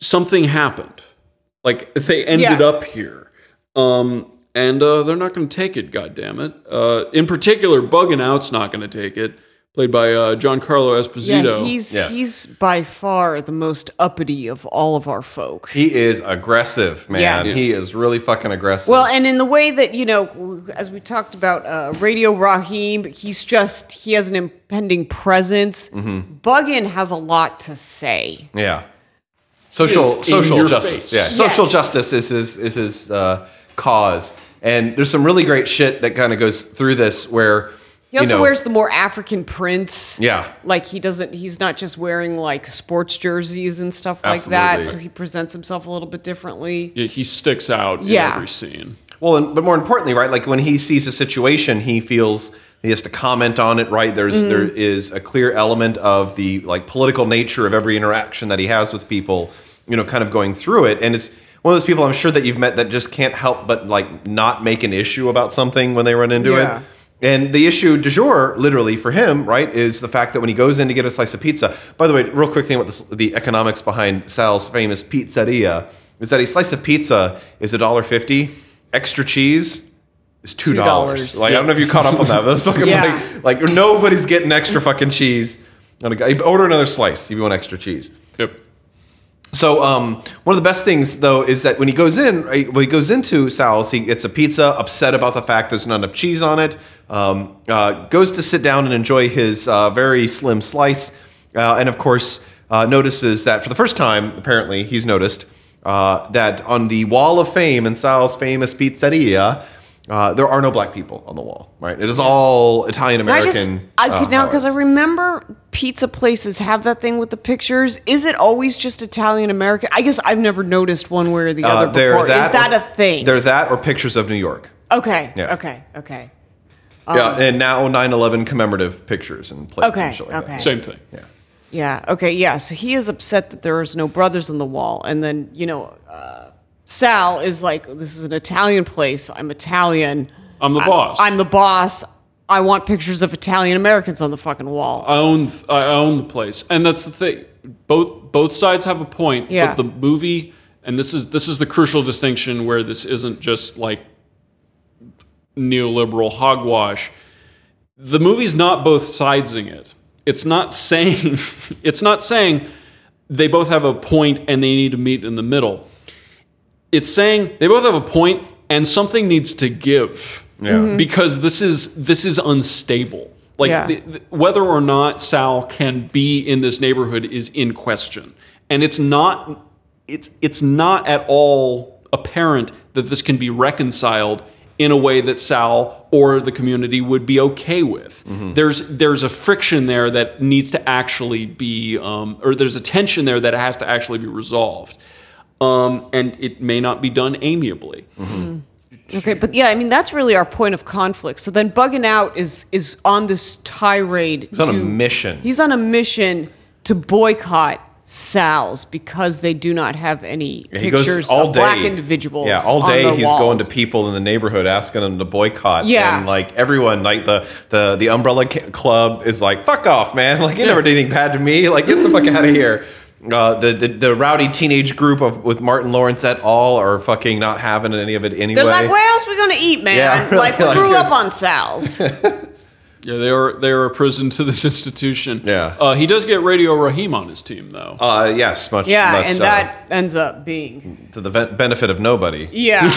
something happened, like they ended yeah. up here. Um, and uh, they're not going to take it, goddammit. Uh, in particular, Buggin' Out's not going to take it, played by uh, Giancarlo Esposito. Yeah, he's, yes. he's by far the most uppity of all of our folk. He is aggressive, man. Yes. He is really fucking aggressive. Well, and in the way that, you know, as we talked about uh, Radio Rahim, he's just, he has an impending presence. Mm-hmm. Buggin' has a lot to say. Yeah. Social social justice. Face. Yeah. Yes. Social justice is his is his uh, cause. And there's some really great shit that kind of goes through this where he also you know, wears the more African prints. Yeah. Like he doesn't he's not just wearing like sports jerseys and stuff Absolutely. like that. So he presents himself a little bit differently. Yeah, he sticks out yeah. in every scene. Well, and, but more importantly, right, like when he sees a situation, he feels he has to comment on it, right? There's mm-hmm. there is a clear element of the like political nature of every interaction that he has with people, you know, kind of going through it. And it's one of those people I'm sure that you've met that just can't help but like not make an issue about something when they run into yeah. it. And the issue du jour, literally for him, right, is the fact that when he goes in to get a slice of pizza. By the way, real quick thing about this, the economics behind Sal's famous pizzeria is that a slice of pizza is a dollar fifty, extra cheese is two dollars. two dollars. Like, yeah. I don't know if you caught up on that, but that's fucking yeah. like, like nobody's getting extra fucking cheese. Order another slice if you want extra cheese. Yep. So um, one of the best things, though, is that when he goes in, right, when he goes into Sal's, he gets a pizza, upset about the fact there's not enough cheese on it, um, uh, goes to sit down and enjoy his uh, very slim slice, uh, and, of course, uh, notices that for the first time, apparently, he's noticed uh, that on the wall of fame in Sal's famous pizzeria, Uh, there are no black people on the wall, right? It is all Italian-American. I, just, I could uh, now, because I remember pizza places have that thing with the pictures. Is it always just Italian-American? I guess I've never noticed one way or the other uh, before. That, is that or, a thing? They're that or pictures of New York. Okay, yeah. okay, okay. Um, yeah, and now nine eleven commemorative pictures and plates okay, and shit like okay. that. Same thing. Yeah. Yeah, okay, yeah. So he is upset that there is no brothers on the wall. And then, you know... Uh, Sal is like, this is an Italian place. I'm Italian. I'm the boss. I, I'm the boss. I want pictures of Italian Americans on the fucking wall. I own th- I own the place. And that's the thing. Both both sides have a point. Yeah. But the movie, and this is this is the crucial distinction where this isn't just like neoliberal hogwash. The movie's not both sidesing it. It's not saying it's not saying they both have a point and they need to meet in the middle. It's saying they both have a point and something needs to give yeah. mm-hmm. because this is this is unstable. Like yeah. the, the, whether or not Sal can be in this neighborhood is in question, and it's not it's it's not at all apparent that this can be reconciled in a way that Sal or the community would be okay with. Mm-hmm. There's there's a friction there that needs to actually be, um, or there's a tension there that has to actually be resolved. um, and it may not be done amiably. Mm-hmm. Okay, but yeah, I mean, that's really our point of conflict. So then Buggin' Out is is on this tirade. He's to, on a mission. He's on a mission to boycott Sal's because they do not have any yeah, pictures all of day, black individuals. Yeah, all day on the he's walls. Going to people in the neighborhood asking them to boycott. Yeah. And like everyone, like the, the, the Umbrella Club is like, fuck off, man. Like, you yeah. never did anything bad to me. Like, get the fuck out of here. Uh, the, the the rowdy teenage group of with Martin Lawrence et al. Are fucking not having any of it anyway. They're like, where else are we gonna eat, man? Yeah, really, like, we like, grew up on Sal's. yeah, they are they are a prison to this institution. Yeah, uh, he does get Radio Rahim on his team, though. Uh, yes, much. Yeah, much, and uh, that ends up being to the be- benefit of nobody. Yeah,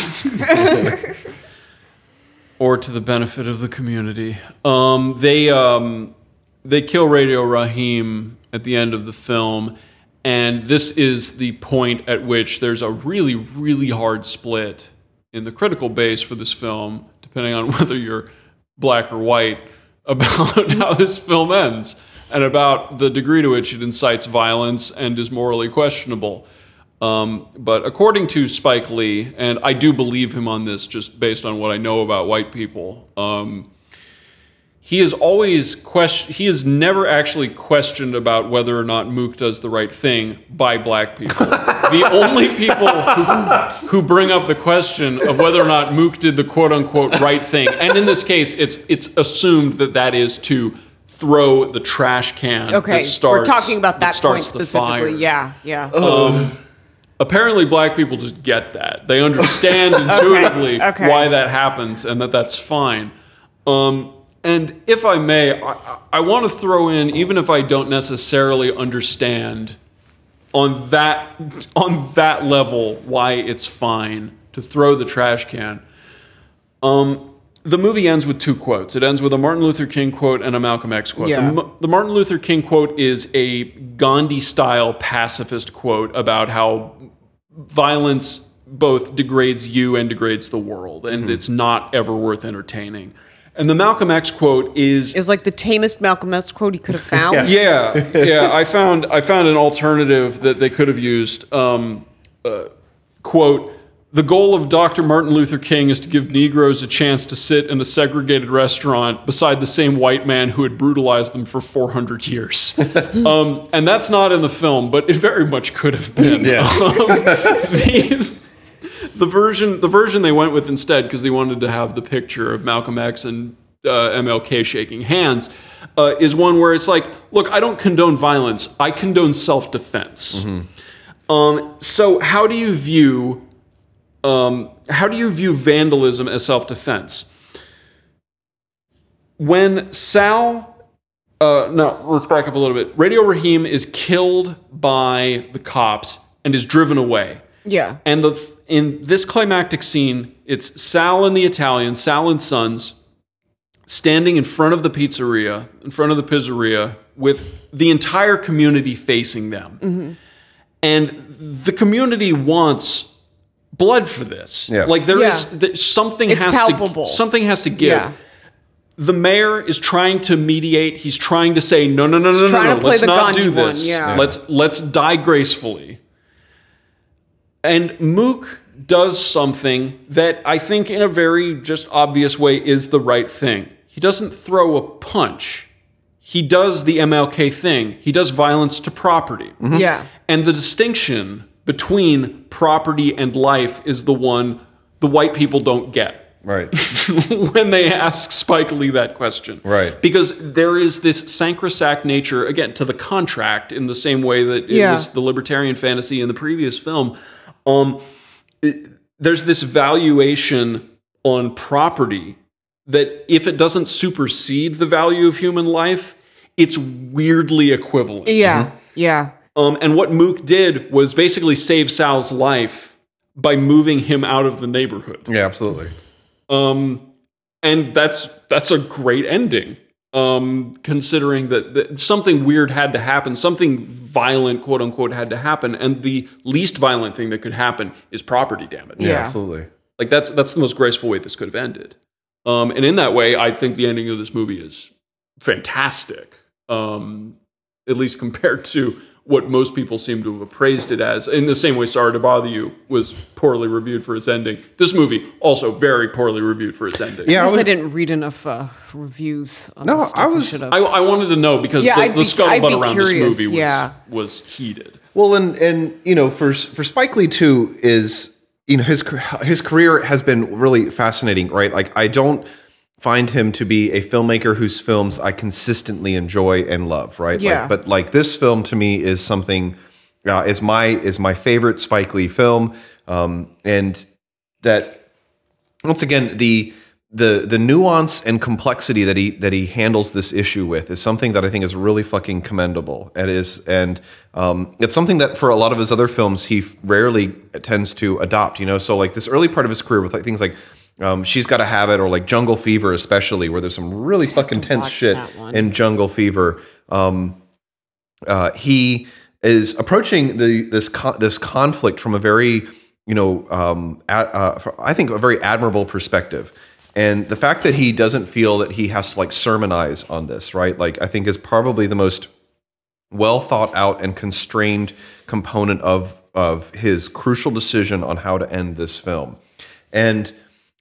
or to the benefit of the community. Um, they um, they kill Radio Rahim at the end of the film. And this is the point at which there's a really, really hard split in the critical base for this film, depending on whether you're black or white, about how this film ends and about the degree to which it incites violence and is morally questionable. Um, but according to Spike Lee, and I do believe him on this just based on what I know about white people, um, He is always question. He is never actually questioned about whether or not Mook does the right thing by black people. The only people who, who bring up the question of whether or not Mook did the quote unquote right thing, and in this case, it's it's assumed that that is to throw the trash can. Okay, that starts, we're talking about that, that point specifically. Fire. Yeah, yeah. Um, apparently, black people just get that. They understand intuitively okay, okay. why that happens and that that's fine. Um, And if I may, I, I want to throw in, even if I don't necessarily understand on that on that level why it's fine to throw the trash can. Um, the movie ends with two quotes. It ends with a Martin Luther King quote and a Malcolm X quote. Yeah. The, the Martin Luther King quote is a Gandhi-style pacifist quote about how violence both degrades you and degrades the world, and mm-hmm. it's not ever worth entertaining. And the Malcolm X quote is... Is like the tamest Malcolm X quote he could have found? yeah, yeah. I found I found an alternative that they could have used. Um, uh, quote, the goal of Doctor Martin Luther King is to give Negroes a chance to sit in a segregated restaurant beside the same white man who had brutalized them for four hundred years. um, and that's not in the film, but it very much could have been. Yeah. Um, the, The version the version they went with instead, because they wanted to have the picture of Malcolm X and uh, M L K shaking hands, uh, is one where it's like, look, I don't condone violence. I condone self-defense. Mm-hmm. Um, so how do you view um, how do you view vandalism as self-defense? When Sal... Uh, no, let's back up a little bit. Radio Rahim is killed by the cops and is driven away. Yeah. And the... In this climactic scene, it's Sal and the Italian, Sal and Sons, standing in front of the pizzeria, in front of the pizzeria, with the entire community facing them. Mm-hmm. And the community wants blood for this. Yes. Like there yeah. is there, something it's has palpable. to something has to give. Yeah. The mayor is trying to mediate. He's trying to say no, no, no, He's no, no, no. Let's not Gandhi do this. Yeah. Let's let's die gracefully. And Mook does something that I think in a very just obvious way is the right thing. He doesn't throw a punch. He does the M L K thing. He does violence to property. Mm-hmm. Yeah. And the distinction between property and life is the one the white people don't get. Right. When they ask Spike Lee that question. Right. Because there is this sacrosanct nature, again, to the contract in the same way that it yeah. was the libertarian fantasy in the previous film. Um, it, there's this valuation on property that if it doesn't supersede the value of human life, it's weirdly equivalent. Yeah, yeah. Um, and what Mook did was basically save Sal's life by moving him out of the neighborhood. Yeah, absolutely. Um, and that's that's a great ending. Um, considering that, that something weird had to happen, something violent, quote unquote, had to happen, and the least violent thing that could happen is property damage. Yeah, yeah. Absolutely. Like that's that's the most graceful way this could have ended. Um, and in that way, I think the ending of this movie is fantastic. Um, at least compared to what most people seem to have appraised it as. In the same way, Sorry to Bother You was poorly reviewed for its ending. This movie, also very poorly reviewed for its ending. Yeah, I, I, was, I didn't read enough uh, reviews on no, this stuff. I, was, I, I wanted to know because yeah, the, the be, scuttlebutt around curious, this movie was, yeah. was heated. Well, and, and you know, for for Spike Lee, too, is, you know, his his career has been really fascinating, right? Like, I don't find him to be a filmmaker whose films I consistently enjoy and love, right? Yeah. Like, but like this film to me is something, uh, is my is my favorite Spike Lee film, um, and that once again the the the nuance and complexity that he that he handles this issue with is something that I think is really fucking commendable, and is and um, it's something that for a lot of his other films he rarely tends to adopt, you know. So like this early part of his career with like things like um, She's Got a Habit or like Jungle Fever, especially where there's some really fucking tense shit in Jungle Fever. Um, uh, he is approaching the this co- this conflict from a very you know um, ad, uh, for, I think a very admirable perspective. And the fact that he doesn't feel that he has to like sermonize on this, right? Like I think is probably the most well thought out and constrained component of of his crucial decision on how to end this film. And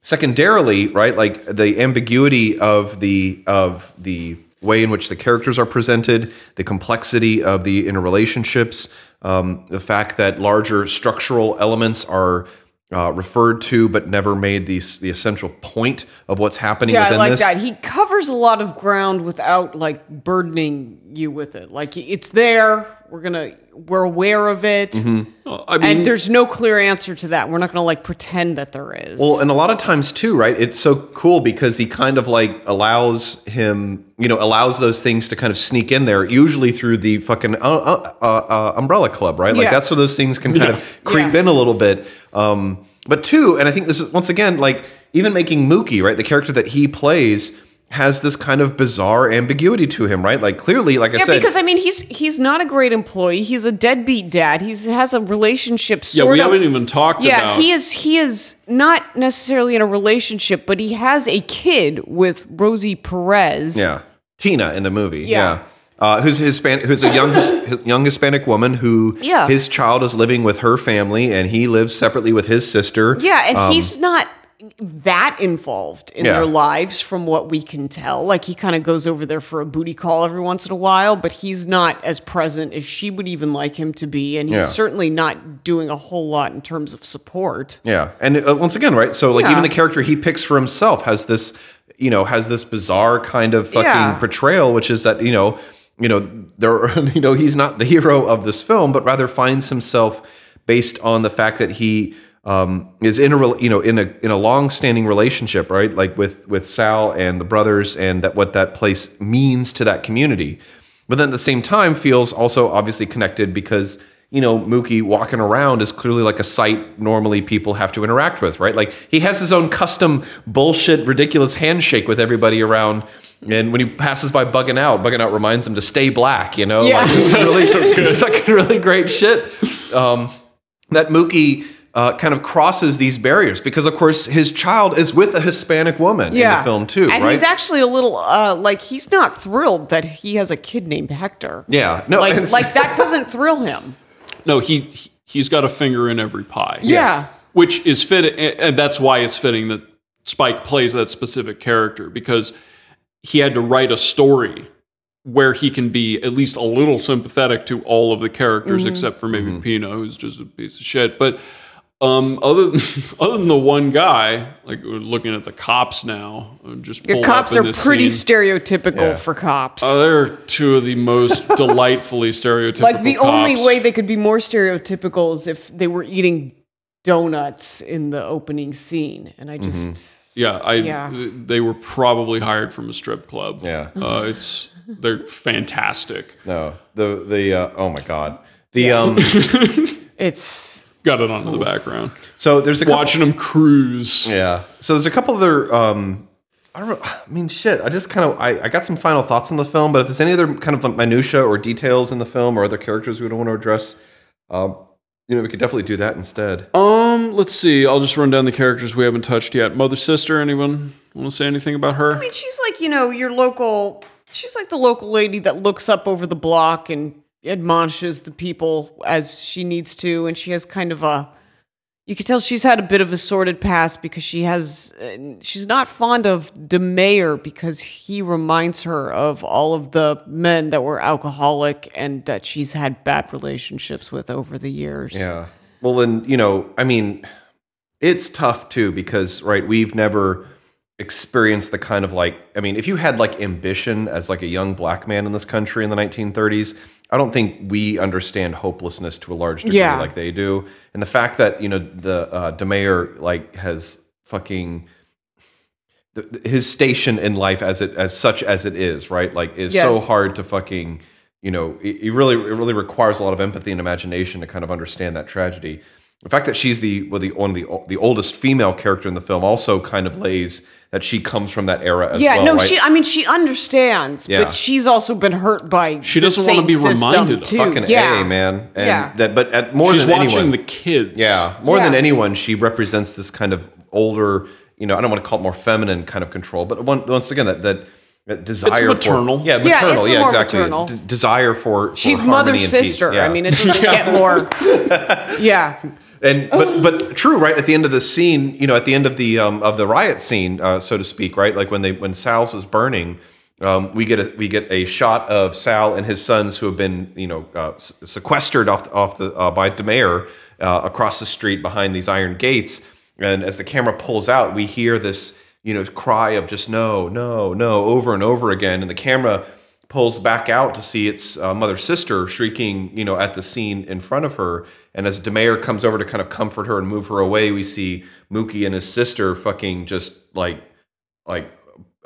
secondarily, right, like the ambiguity of the of the way in which the characters are presented, the complexity of the interrelationships, um, the fact that larger structural elements are Uh, referred to, but never made the the essential point of what's happening yeah, within like this. Yeah, I like that. He covers a lot of ground without like burdening you with it. Like it's there. We're gonna we're aware of it, mm-hmm. well, I mean, and there's no clear answer to that. We're not gonna like pretend that there is. Well, and a lot of times too, right? It's so cool because he kind of like allows him, you know, allows those things to kind of sneak in there, usually through the fucking uh, uh, uh, uh, Umbrella Club, right? Like yeah. that's where those things can kind yeah. of creep yeah. in a little bit. Um, but two, and I think this is once again, like even making Mookie, right? The character that he plays has this kind of bizarre ambiguity to him, right? Like clearly, like yeah, I said, because I mean, he's, he's not a great employee. He's a deadbeat dad. He's has a relationship. Sort yeah. We of, haven't even talked yeah, about. Yeah. He is, he is not necessarily in a relationship, but he has a kid with Rosie Perez. Yeah. Tina in the movie. Yeah. yeah. Uh, who's Hispanic? Who's a young young Hispanic woman who yeah. his child is living with her family, and he lives separately with his sister. Yeah, and um, he's not that involved in yeah. their lives, from what we can tell. Like he kind of goes over there for a booty call every once in a while, but he's not as present as she would even like him to be, and he's yeah. certainly not doing a whole lot in terms of support. Yeah, and uh, once again, right? So like yeah. even the character he picks for himself has this, you know, has this bizarre kind of fucking yeah. portrayal, which is that you know. You know, there. You know, he's not the hero of this film, but rather finds himself based on the fact that he um, is in a, you know, in a in a long-standing relationship, right? Like with with Sal and the brothers, and that what that place means to that community. But then at the same time, feels also obviously connected because you know Mookie walking around is clearly like a sight normally people have to interact with, right? Like he has his own custom bullshit, ridiculous handshake with everybody around. And when he passes by Buggin' Out, Buggin' Out reminds him to stay black, you know? Yeah. Like, it's, really, it's like really great shit. Um, that Mookie uh, kind of crosses these barriers because, of course, his child is with a Hispanic woman yeah. in the film, too. And right? he's actually a little, uh, like, he's not thrilled that he has a kid named Hector. Yeah. no, Like, like that doesn't thrill him. No, he, he's got a finger in every pie. Yeah. Yes. Which is fitting, and that's why it's fitting that Spike plays that specific character, because he had to write a story where he can be at least a little sympathetic to all of the characters, mm-hmm. except for maybe mm-hmm. Pino, who's just a piece of shit. But um, other than, other than the one guy, like we're looking at the cops now, just the cops up are pretty scene. Stereotypical yeah. for cops. Uh, they're two of the most delightfully stereotypical. Like the cops. Only way they could be more stereotypical is if they were eating donuts in the opening scene, and I just. Mm-hmm. Yeah, I. Yeah. They were probably hired from a strip club. Yeah, uh, it's they're fantastic. No, the the uh, oh my god, the yeah. um, it's got it onto oof. The background. So there's a couple, watching them cruise. Yeah, so there's a couple other. Um, I don't know. I mean, shit. I just kind of I, I got some final thoughts on the film, but if there's any other kind of like minutia or details in the film or other characters we don't want to address. Um, You know, we could definitely do that instead. Um, let's see. I'll just run down the characters we haven't touched yet. Mother Sister, anyone want to say anything about her? I mean, she's like, you know, your local... She's like the local lady that looks up over the block and admonishes the people as she needs to, and she has kind of a, you can tell she's had a bit of a sordid past because she has, she's not fond of Da Mayor because he reminds her of all of the men that were alcoholic and that she's had bad relationships with over the years. Yeah. Well, and, you know, I mean, it's tough too because, right, we've never experienced the kind of like, I mean, if you had like ambition as like a young black man in this country in the nineteen thirties, I don't think we understand hopelessness to a large degree yeah. like they do. And the fact that, you know, the uh, Da Mayor, like, has fucking... The, his station in life as it as such as it is, right? Like, is yes. so hard to fucking, you know... It, it really it really requires a lot of empathy and imagination to kind of understand that tragedy. The fact that she's the, well, the one of the, the oldest female character in the film also kind of lays... that she comes from that era as yeah, well, Yeah, no, right? she, I mean, she understands, yeah. but she's also been hurt by She doesn't want to be reminded of fucking yeah. A, man. And yeah. that, but at more she's than anyone. She's watching the kids. Yeah, more yeah. than anyone, she represents this kind of older, you know, I don't want to call it more feminine kind of control, but one, once again, that that, that desire it's maternal. for... Yeah, maternal. Yeah, it's yeah more exactly. maternal. D- desire for, for She's mother sister. Yeah. I mean, it doesn't get more... Yeah. And but but true, right? At the end of the scene, you know, at the end of the um, of the riot scene, uh, so to speak, right? Like when they when Sal's is burning, um, we get a, we get a shot of Sal and his sons who have been you know uh, sequestered off off the uh, by Da Mayor uh, across the street behind these iron gates. And as the camera pulls out, we hear this you know cry of just no, no, no, over and over again. And the camera pulls back out to see its uh, mother sister shrieking you know at the scene in front of her. And as Da Mayor comes over to kind of comfort her and move her away, we see Mookie and his sister fucking just like, like,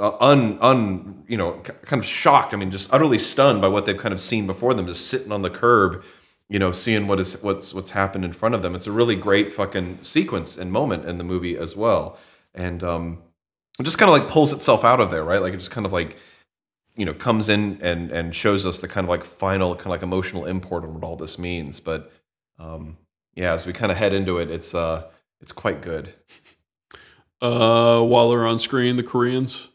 uh, un, un, you know, kind of shocked. I mean, just utterly stunned by what they've kind of seen before them, just sitting on the curb, you know, seeing what is what's what's happened in front of them. It's a really great fucking sequence and moment in the movie as well, and um, it just kind of like pulls itself out of there, right? Like it just kind of like. you know, comes in and, and shows us the kind of like final kind of like emotional import of what all this means. But um, yeah, as we kind of head into it, it's uh, it's quite good. Uh, while they're on screen, the Koreans.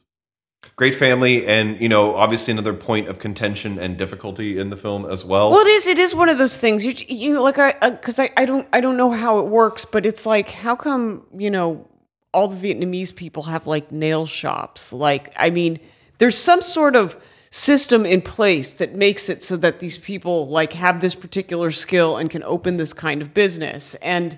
Great family, and you know, obviously another point of contention and difficulty in the film as well. Well, it is. It is one of those things. You, you like I because uh, I, I don't I don't know how it works, but it's like how come you know all the Vietnamese people have like nail shops? Like I mean. There's some sort of system in place that makes it so that these people like have this particular skill and can open this kind of business. And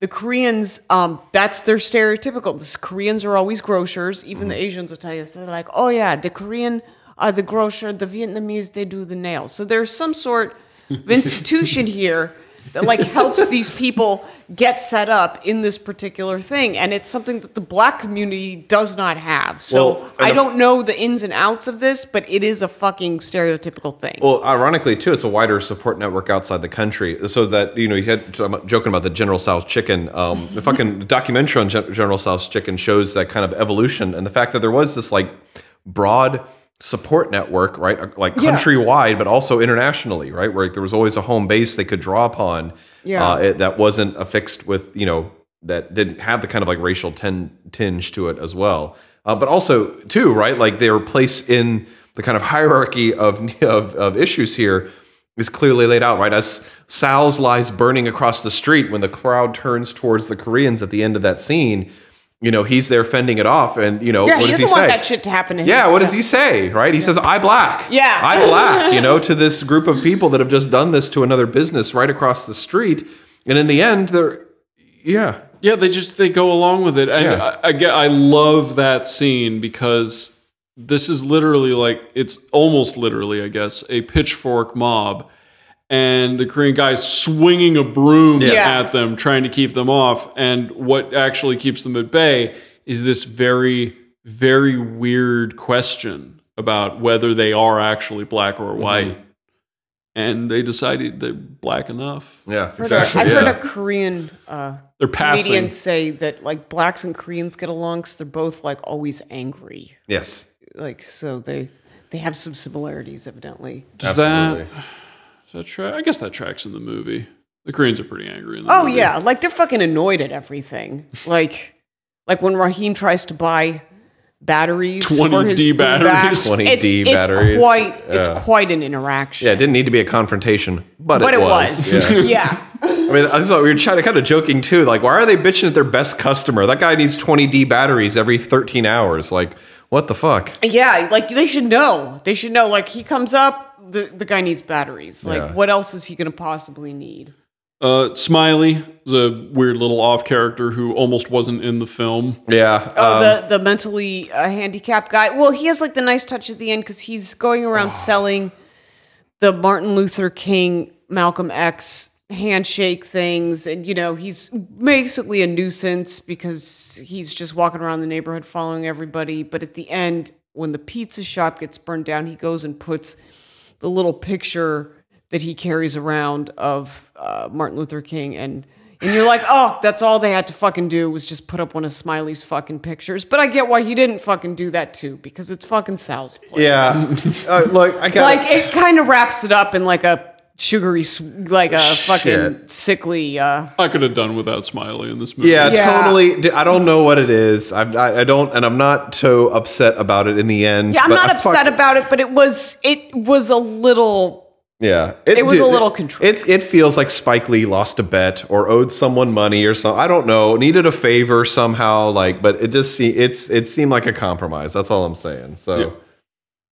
the Koreans, um, that's their stereotypical. The Koreans are always grocers. Even mm-hmm. the Asians will tell you. So they're like, oh yeah, the Korean are the grocer. The Vietnamese, they do the nails. So there's some sort of institution here that like helps these people get set up in this particular thing. And it's something that the black community does not have. So well, I don't know the ins and outs of this, but it is a fucking stereotypical thing. Well, ironically, too, it's a wider support network outside the country. So that, you know, you had joking about the General Tso's chicken. Um, the fucking documentary on Gen- General Tso's chicken shows that kind of evolution. And the fact that there was this like broad support network, right? Like countrywide, yeah. but also internationally, right? Where like, there was always a home base they could draw upon yeah. uh, it, that wasn't affixed with, you know, that didn't have the kind of like racial ten, tinge to it as well. Uh, but also too, right? Like their place in the kind of hierarchy of, of, of issues here is clearly laid out, right? As Sal's lies burning across the street when the crowd turns towards the Koreans at the end of that scene, you know, he's there fending it off, and, you know, yeah, what does he say? Yeah, he doesn't want that shit to happen to him. Yeah, what does he say, right? He yeah. says, I black. Yeah. I black, you know, to this group of people that have just done this to another business right across the street. And in the end, they're, yeah. Yeah, they just, they go along with it. And yeah. I, I, I love that scene because this is literally like, it's almost literally, I guess, a pitchfork mob. And the Korean guy's swinging a broom yes. at them, trying to keep them off. And what actually keeps them at bay is this very, very weird question about whether they are actually black or white. Mm-hmm. And they decided they're black enough. Yeah, exactly. I've heard a, I've yeah. heard a Korean uh, they're passing. comedian say that like blacks and Koreans get along because they're both like always angry. Yes. Like so they they have some similarities evidently. Does Absolutely. that... That tra- I guess that tracks in the movie. The Koreans are pretty angry in the oh, movie. Oh, yeah. Like, they're fucking annoyed at everything. Like, like when Rahim tries to buy batteries. twenty D batteries. twenty D batteries. It's quite, yeah. it's quite an interaction. Yeah, it didn't need to be a confrontation, but, but it, it was. was. Yeah. yeah. I mean, I was like, we were trying to kind of joking too. Like, why are they bitching at their best customer? That guy needs twenty D batteries every thirteen hours. Like, what the fuck? Yeah, like they should know. They should know. Like, he comes up, the, the guy needs batteries. Like, yeah. what else is he going to possibly need? Uh, Smiley is a weird little off character who almost wasn't in the film. Yeah. Oh, um, the, the mentally uh, handicapped guy. Well, he has like the nice touch at the end because he's going around oh. selling the Martin Luther King, Malcolm X handshake things. And, you know, he's basically a nuisance because he's just walking around the neighborhood following everybody. But at the end, when the pizza shop gets burned down, he goes and puts the little picture that he carries around of uh, Martin Luther King. And and you're like, oh, that's all they had to fucking do was just put up one of Smiley's fucking pictures. But I get why he didn't fucking do that too, because it's fucking Sal's place. Yeah. uh, look, I got Like, it, it kind of wraps it up in like a sugary, like a fucking Shit. sickly... Uh, I could have done without Smiley in this movie. Yeah, yeah. totally. I don't know what it is. I, I, I don't, and I'm not so upset about it in the end. Yeah, I'm but not I upset fuck- about it, but it was it was a little... Yeah, it, it was a little contrived. It, it feels like Spike Lee lost a bet or owed someone money or something. I don't know, needed a favor somehow. Like, but it just see it's it seemed like a compromise. That's all I'm saying. So yeah.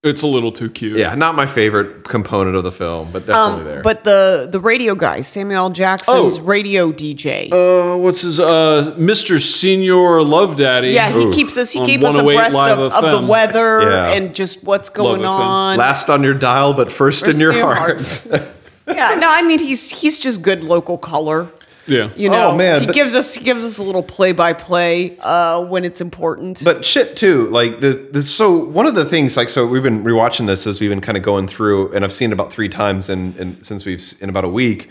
It's a little too cute. Yeah, not my favorite component of the film, but definitely um, there. But the the radio guy, Samuel L. Jackson's oh. radio D J. Uh, what's his uh, Mister Señor Love Daddy? Yeah, he Ooh. keeps us. He on keeps us abreast of, of the weather yeah. and just what's going Love on. F M. Last on your dial, but first, first in your, in your heart. heart. yeah, no, I mean he's he's just good local color. Yeah, you know, oh, man, he but, gives us he gives us a little play by play uh, when it's important. But shit, too, like the, the so one of the things like so we've been rewatching this as we've been kind of going through, and I've seen it about three times and and since we've in about a week,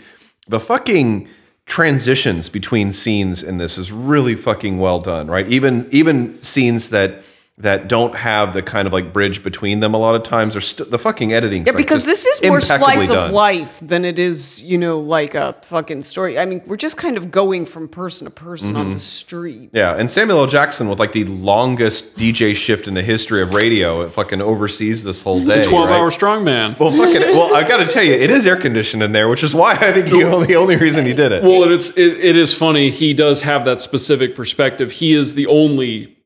the fucking transitions between scenes in this is really fucking well done, right? Even even scenes that. that don't have the kind of like bridge between them a lot of times or st- the fucking editing. Yeah, because this is more slice done. of life than it is, you know, like a fucking story. I mean, we're just kind of going from person to person mm-hmm. on the street. Yeah. And Samuel L. Jackson with like the longest D J shift in the history of radio. It fucking oversees this whole day. twelve hour right? strong man. Well, fucking, well, I've got to tell you, it is air conditioned in there, which is why I think he only, the only reason he did it. Well, it's, it, it is funny. He does have that specific perspective. He is the only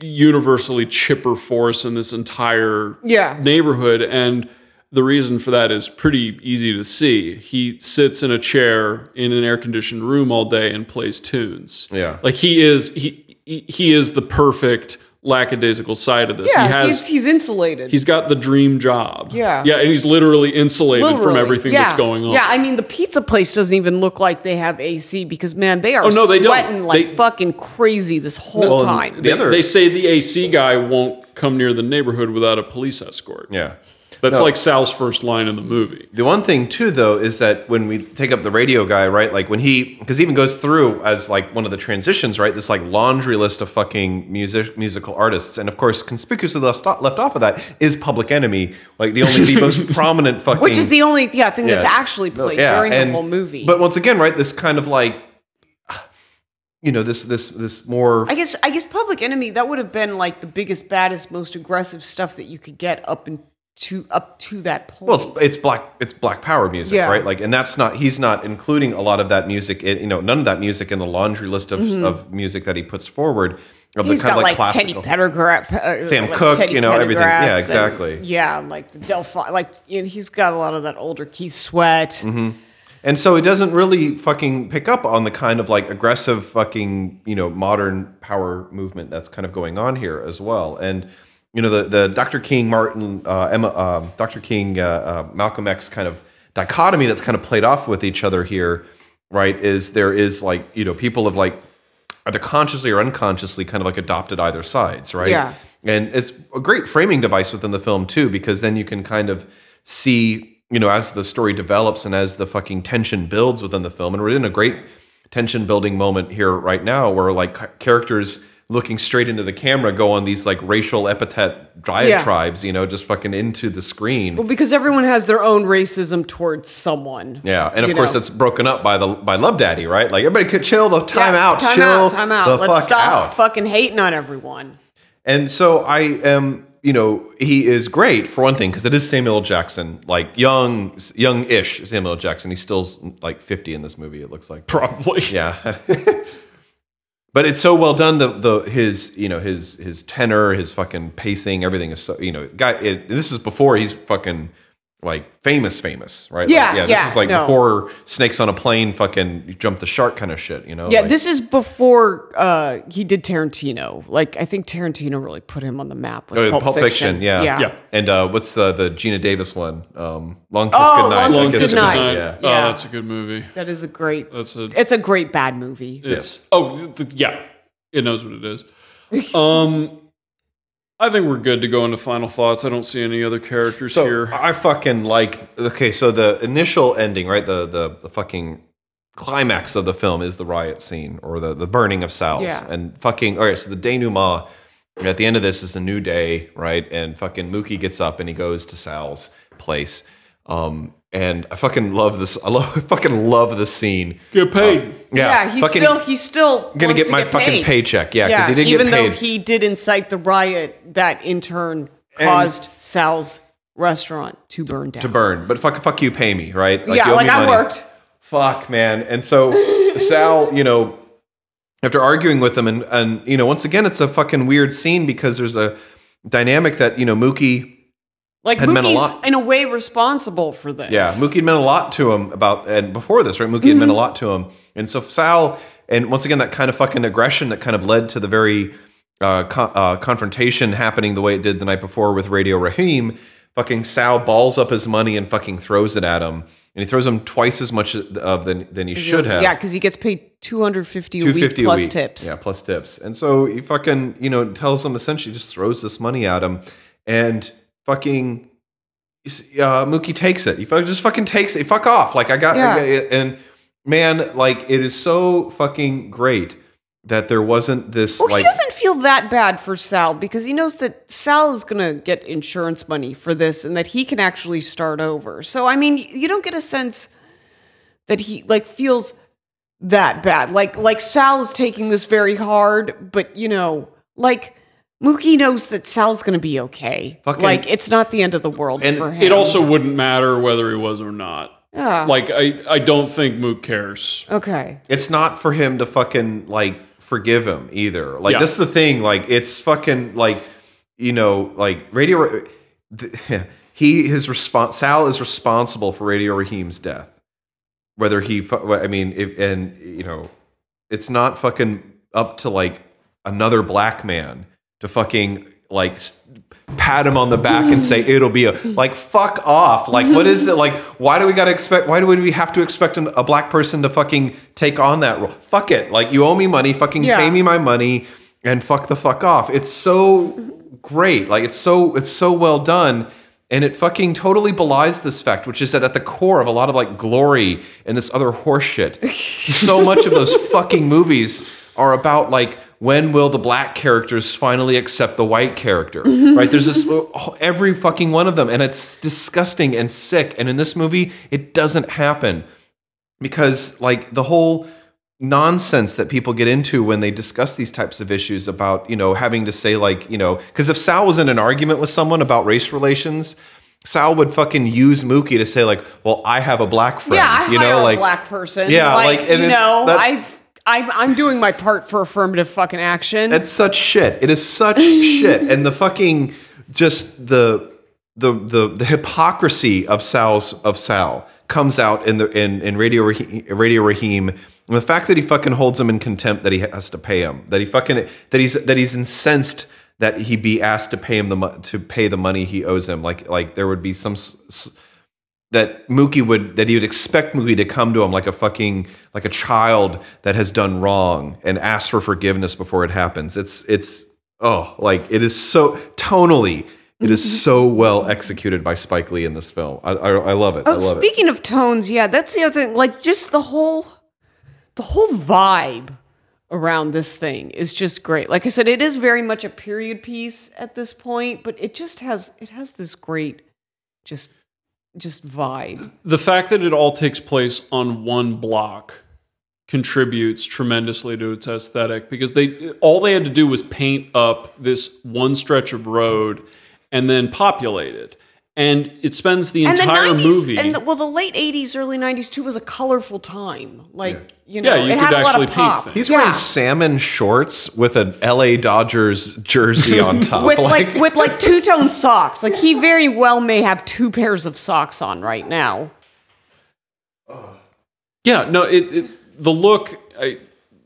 universally chipper force in this entire yeah. neighborhood, and the reason for that is pretty easy to see. He sits in a chair in an air-conditioned room all day and plays tunes. Yeah, like he is he he is the perfect lackadaisical side of this. Yeah, he has, he's, he's insulated. He's got the dream job. Yeah, yeah, and he's literally insulated literally. from everything yeah. that's going on. Yeah, I mean the pizza place doesn't even look like they have A C because man, they are oh, no, they sweating don't. like they, fucking crazy this whole well, time. The other, they, they say the A C guy won't come near the neighborhood without a police escort. Yeah, that's no. like Sal's first line in the movie. The one thing too, though, is that when we take up the radio guy, right? Like when he, because he even goes through as like one of the transitions, right? This like laundry list of fucking music musical artists, and of course, conspicuously left left off of that is Public Enemy, like the only the most prominent fucking, which is the only yeah thing yeah. that's actually played yeah. during and, the whole movie. But once again, right? This kind of like, you know, this this this more. I guess I guess Public Enemy that would have been like the biggest, baddest, most aggressive stuff that you could get up and. To up to that point. Well, it's, it's black. It's black power music, yeah. right? Like, and that's not. He's not including a lot of that music. In, you know, none of that music in the laundry list of, mm-hmm. of music that he puts forward. Of he's the kind got of like, like Teddy Pendergrass, uh, Sam like Cooke, Teddy you know, Pendergrass everything. Yeah, exactly. And, yeah, like the Delphi. Like, you know, he's got a lot of that older Keith Sweat. Mm-hmm. And so it doesn't really fucking pick up on the kind of like aggressive fucking you know modern power movement that's kind of going on here as well, and. You know, the, the Doctor King, Martin, uh, Emma, uh, Doctor King, uh, uh, Malcolm X kind of dichotomy that's kind of played off with each other here, right, is there is like, you know, people have like, either consciously or unconsciously kind of like adopted either sides, right? Yeah. And it's a great framing device within the film too, because then you can kind of see, you know, as the story develops and as the fucking tension builds within the film, and we're in a great tension building moment here right now where like characters... looking straight into the camera, go on these like racial epithet diatribes, yeah. you know, just fucking into the screen. Well, because everyone has their own racism towards someone. Yeah, and of course know. It's broken up by the by Love Daddy, right? Like everybody could chill the time yeah, out, time chill out, time out. The Let's fuck stop out. fucking hating on everyone. And so I am, you know, he is great for one thing, because it is Samuel L. Jackson, like young, young-ish Samuel L. Jackson. He's still like fifty in this movie, it looks like. Probably. Yeah. But it's so well done. The the his you know his his tenor, his fucking pacing, everything is so, you know, guy. It, this is before he's fucking like famous, famous, right? Yeah, like, yeah, yeah. This is like no. before Snakes on a Plane, fucking Jump the Shark kind of shit, you know? Yeah, like, this is before uh, he did Tarantino. Like I think Tarantino really put him on the map with oh, Pulp, Pulp Fiction. Fiction yeah. yeah, yeah. And uh, what's the the Gina Davis one? Um, Long Kiss oh, Goodnight. Long Kiss Goodnight. Goodnight. Yeah. yeah, oh, that's a good movie. That is a great. That's a. It's a great bad movie. It's yeah. oh yeah, it knows what it is. Um. I think we're good to go into final thoughts. I don't see any other characters so here. I fucking like... Okay, so the initial ending, right? The the, the fucking climax of the film is the riot scene or the, the burning of Sal's. Yeah. And fucking... All right, so the denouement at the end of this is a new day, right? And fucking Mookie gets up and he goes to Sal's place. Um, and I fucking love this. I love. I fucking love this scene. Get paid. Uh, yeah, yeah. He's fucking, still. He's still gonna get my get fucking paid. paycheck. Yeah, because yeah, he didn't even get paid. Even though he did incite the riot, that in turn caused and Sal's restaurant to burn down. To burn, but fuck, fuck you, pay me, right? Like, yeah, you owe like me I money. worked. Fuck, man. And so Sal, you know, after arguing with him, and and you know, once again, it's a fucking weird scene because there's a dynamic that you know Mookie. Like, had Mookie's, a lot. in a way, responsible for this. Yeah, Mookie had meant a lot to him about, and before this, right? Mookie mm-hmm. had meant a lot to him. And so Sal, and once again, that kind of fucking aggression that kind of led to the very uh, co- uh, confrontation happening the way it did the night before with Radio Rahim, fucking Sal balls up his money and fucking throws it at him. And he throws him twice as much of than, than he should have. Yeah, because he gets paid two hundred fifty dollars a week plus a week. tips. Yeah, plus tips. And so he fucking, you know, tells him essentially just throws this money at him. And... Fucking uh, Mookie takes it. He just fucking takes it. Fuck off. Like I got, yeah. I got it. And man, like it is so fucking great that there wasn't this. Well, like, he doesn't feel that bad for Sal because he knows that Sal is gonna get insurance money for this and that he can actually start over. So I mean, you don't get a sense that he like feels that bad. Like like Sal is taking this very hard, but you know, like. Mookie knows that Sal's going to be okay. Fucking, like, it's not the end of the world and for him. It also wouldn't matter whether he was or not. Yeah. Like, I, I don't think Mook cares. Okay. It's not for him to fucking, like, forgive him either. Like, yeah. This is the thing. Like, it's fucking, like, you know, like, Radio... The, he is respons- Sal is responsible for Radio Rahim's death. Whether he... I mean, if, and, you know, it's not fucking up to, like, another black man... to fucking, like, pat him on the back and say, it'll be a... Like, fuck off. Like, what is it? Like, why do we gotta expect... Why do we have to expect an, a black person to fucking take on that role? Fuck it. Like, you owe me money. Fucking yeah. pay me my money and fuck the fuck off. It's so great. Like, it's so it's so well done. And it fucking totally belies this fact, which is that at the core of a lot of, like, Glory and this other horseshit, so much of those fucking movies are about, like... When will the black characters finally accept the white character? Mm-hmm. Right? There's this, every fucking one of them. And it's disgusting and sick. And in this movie, it doesn't happen. Because, like, the whole nonsense that people get into when they discuss these types of issues about, you know, having to say, like, you know, because if Sal was in an argument with someone about race relations, Sal would fucking use Mookie to say, like, well, I have a black friend. Yeah, I you hire know, a like, black person. Yeah, like, like and you know, that, I've... I'm, I'm doing my part for affirmative fucking action. That's such shit. It is such shit. And the fucking, just the, the, the, the hypocrisy of Sal's, of Sal comes out in the, in, in Radio Rahim, Radio Rahim. And the fact that he fucking holds him in contempt, that he has to pay him, that he fucking, that he's, that he's incensed that he be asked to pay him the, to pay the money he owes him. Like, like there would be some, s- that Mookie would, that he would expect Mookie to come to him like a fucking, like a child that has done wrong and ask for forgiveness before it happens. It's, it's, oh, like it is so, tonally, it is so well executed by Spike Lee in this film. I, I, I love it. Oh, I love speaking it. of tones, yeah, that's the other thing. Like just the whole, the whole vibe around this thing is just great. Like I said, it is very much a period piece at this point, but it just has, it has this great, just, just vibe. The fact that it all takes place on one block contributes tremendously to its aesthetic, because they all they had to do was paint up this one stretch of road and then populate it. And it spends the and entire the nineties, movie. And the, well, the late eighties, early nineties too was a colorful time. Like yeah. you know, yeah, you it could had a lot of pop. He's yeah. wearing salmon shorts with an L A Dodgers jersey on top, with like, like with like two tone socks. Like he very well may have two pairs of socks on right now. Yeah, no, it, it the look. I,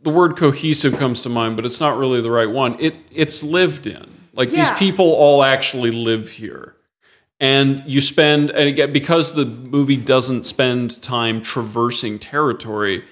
the word cohesive comes to mind, but it's not really the right one. It it's lived in. Like yeah. these people all actually live here. And you spend, and again, because the movie doesn't spend time traversing territory,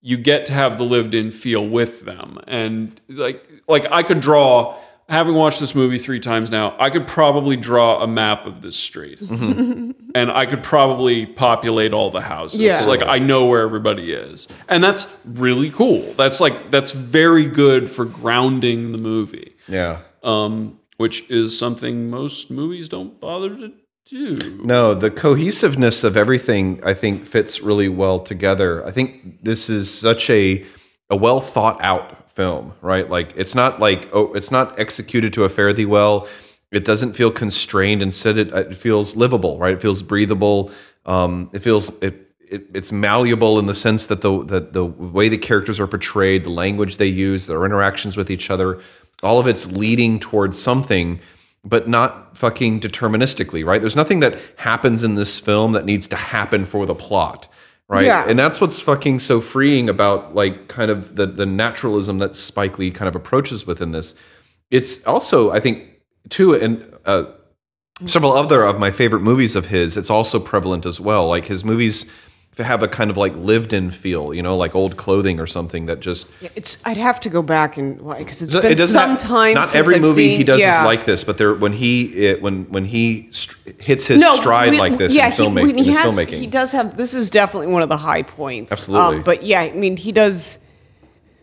you get to have the lived-in feel with them. And like, like I could draw, having watched this movie three times now, I could probably draw a map of this street, mm-hmm. and I could probably populate all the houses. Yeah. Like I know where everybody is, and that's really cool. That's like that's very good for grounding the movie. Yeah. Um, Which is something most movies don't bother to do. No, the cohesiveness of everything, I think, fits really well together. I think this is such a a well thought out film, right? Like it's not like oh, it's not executed to a fare thee well. It doesn't feel constrained. Instead, it, it feels livable, right? It feels breathable. Um, it feels it, it it's malleable in the sense that the that the way the characters are portrayed, the language they use, their interactions with each other. All of it's leading towards something, but not fucking deterministically, right? There's nothing that happens in this film that needs to happen for the plot, right? Yeah. And that's what's fucking so freeing about like kind of the, the naturalism that Spike Lee kind of approaches within this. It's also, I think, too, and uh, several other of my favorite movies of his, it's also prevalent as well. Like his movies... to have a kind of like lived in feel, you know, like old clothing or something that just yeah, it's I'd have to go back and because it's so been it some time not since every I've movie seen, he does yeah. is like this, but there when he it, when when he st- hits his no, stride we, like this yeah, in, filmmaking, he, he in his has, filmmaking he does have this is definitely one of the high points absolutely um, but yeah I mean he does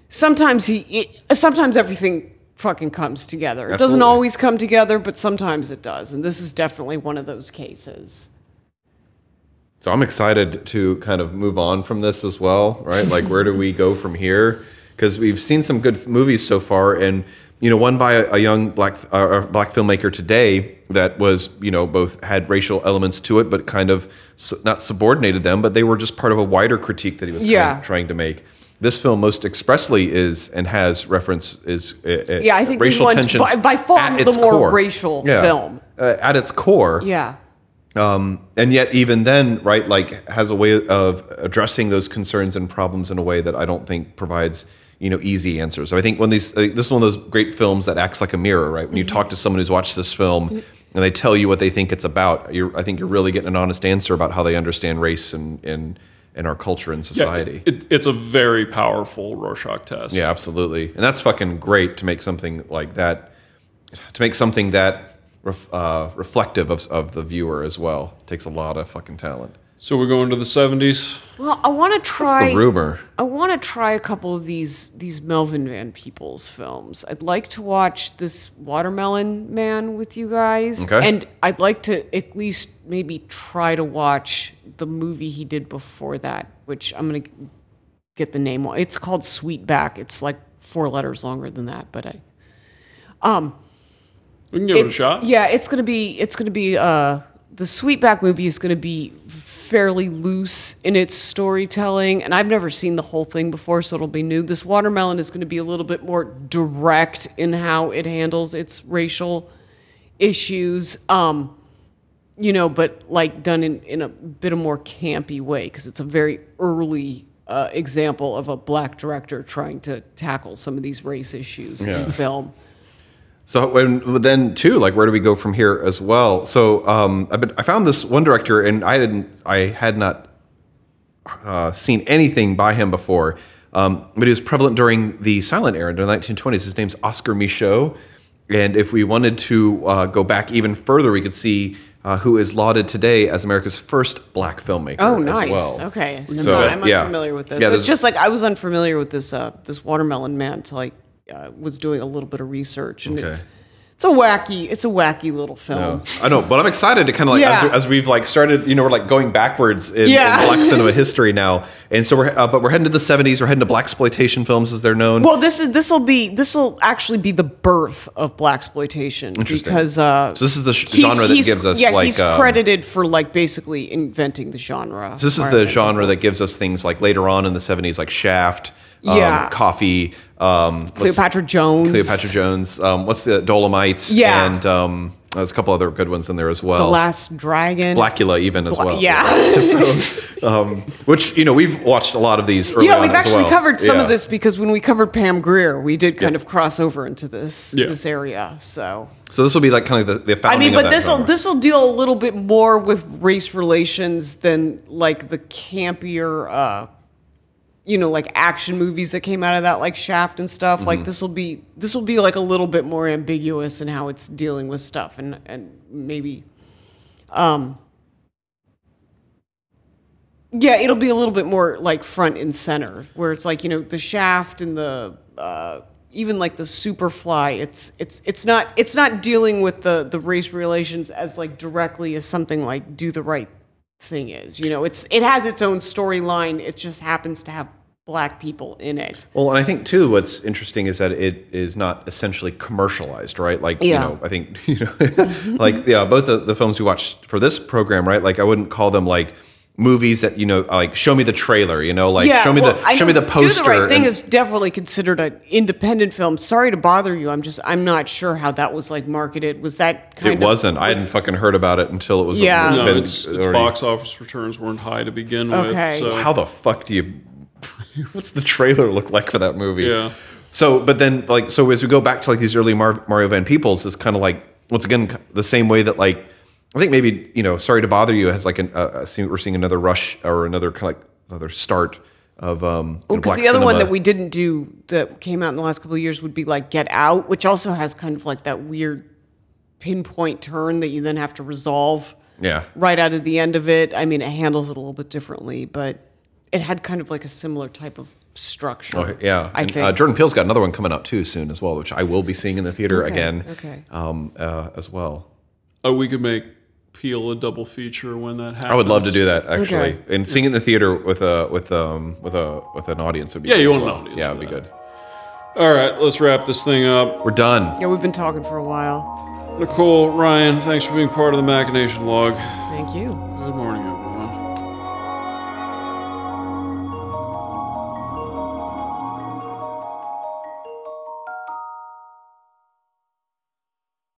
sometimes he it, sometimes everything fucking comes together absolutely. It doesn't always come together, but sometimes it does, and this is definitely one of those cases. So I'm excited to kind of move on from this as well, right? Like, where do we go from here? Because we've seen some good movies so far, and you know, one by a, a young black uh, black filmmaker today that was, you know, both had racial elements to it, but kind of su- not subordinated them, but they were just part of a wider critique that he was yeah. kind of trying to make. This film most expressly is and has reference is uh, yeah, I think racial tensions by, by far the more core. racial yeah. film uh, at its core, yeah. Um, and yet even then, right, like has a way of addressing those concerns and problems in a way that I don't think provides, you know, easy answers. So I think when these, this is one of those great films that acts like a mirror, right? When you talk to someone who's watched this film and they tell you what they think it's about, you're, I think you're really getting an honest answer about how they understand race and, and, and our culture and society. Yeah, it, it's a very powerful Rorschach test. Yeah, absolutely. And that's fucking great to make something like that, to make something that, Uh, reflective of, of the viewer as well. It takes a lot of fucking talent. So we're going to the seventies? Well, I want to try... That's the rumor. I want to try a couple of these these Melvin Van Peebles films. I'd like to watch this Watermelon Man with you guys. Okay. And I'd like to at least maybe try to watch the movie he did before that, which I'm going to get the name on. It's called Sweetback. It's like four letters longer than that, but I... um. We can give it's, it a shot. Yeah, it's gonna be. It's gonna be. Uh, the Sweetback movie is gonna be fairly loose in its storytelling, and I've never seen the whole thing before, so it'll be new. This Watermelon is gonna be a little bit more direct in how it handles its racial issues, um, you know, but like done in, in a bit of more campy way, because it's a very early uh, example of a black director trying to tackle some of these race issues yeah. in film. So when, then too, like where do we go from here as well? So um, I've been, I found this one director, and I didn't, I had not uh, seen anything by him before, um, but he was prevalent during the silent era in the nineteen twenties. His name's Oscar Michaud, and if we wanted to uh, go back even further, we could see uh, who is lauded today as America's first black filmmaker. Oh, nice. As well. Okay, so, so I'm yeah. unfamiliar with this. Yeah, so it's just like I was unfamiliar with this uh, this Watermelon Man until like. Uh, was doing a little bit of research, and okay. it's It's a wacky, it's a wacky little film. No, I know, but I'm excited to kind of like, yeah. as, as we've like started, you know, we're like going backwards in, yeah. in black cinema history now. And so we're, uh, but we're heading to the seventies. We're heading to blaxploitation films as they're known. Well, this is, this will be, this will actually be the birth of blaxploitation. Interesting. Because, uh, so this is the sh- genre that gives us yeah, like, he's um, credited for like basically inventing the genre. So this is the genre that gives us things like later on in the seventies, like Shaft, um, yeah. Coffee, Um, Cleopatra Jones. Cleopatra Jones. Um, what's the Dolomites? Yeah. And um, there's a couple other good ones in there as well. The Last Dragon. Blackula even as Bla- well. Yeah. so, um, which, you know, we've watched a lot of these early on as well. Yeah, we've actually well. covered some yeah. of this because when we covered Pam Grier, we did kind yeah. of cross over into this yeah. this area. So so this will be like kind of the, the founding I mean, but this will this will deal a little bit more with race relations than like the campier... Uh, you know, like action movies that came out of that, like Shaft and stuff. Mm-hmm. Like this will be, this will be like a little bit more ambiguous in how it's dealing with stuff, and and maybe, um, yeah, it'll be a little bit more like front and center, where it's like, you know, the Shaft and the uh, even like the Superfly. It's it's it's not it's not dealing with the the race relations as like directly as something like Do the Right Thing. Thing is, you know, it's it has its own storyline. It just happens to have black people in it. Well, and I think too, what's interesting is that it is not essentially commercialized, right? Like, yeah. you know, I think, you know, like, yeah, both the, the films we watched for this program, right? Like, I wouldn't call them like movies that, you know, like show me the trailer, you know, like yeah, show me well, the show me the poster. Do the Right Thing and, is definitely considered an independent film. Sorry to Bother You. I'm just I'm not sure how that was like marketed. Was that kind it of It wasn't. Was, I hadn't fucking heard about it until it was yeah. a, no, been, it's, it's box office returns weren't high to begin okay. with. So how the fuck do you what's the trailer look like for that movie? Yeah. So but then like so as we go back to like these early Mar- Mario Van Peebles, it's kind of like once again the same way that like I think maybe, you know, Sorry to Bother You has like an, uh, we're seeing another rush or another kind of like another start of um. Well, because the other cinema. One that we didn't do that came out in the last couple of years would be like Get Out, which also has kind of like that weird pinpoint turn that you then have to resolve. Yeah. Right out of the end of it. I mean, it handles it a little bit differently, but it had kind of like a similar type of structure. Oh, yeah. I and, think. Uh, Jordan Peele's got another one coming out too soon as well, which I will be seeing in the theater okay, again. Okay. Um. Uh, as well. Oh, we could make. Peel a double feature when that happens. I would love to do that actually, okay. and sing in the theater with a with um with a with an audience would be yeah, you want well. An audience? Yeah, it'd be good. All right, let's wrap this thing up. We're done. Yeah, we've been talking for a while. Nicole, Ryan, thanks for being part of the Machination Log. Thank you. Good morning, everyone.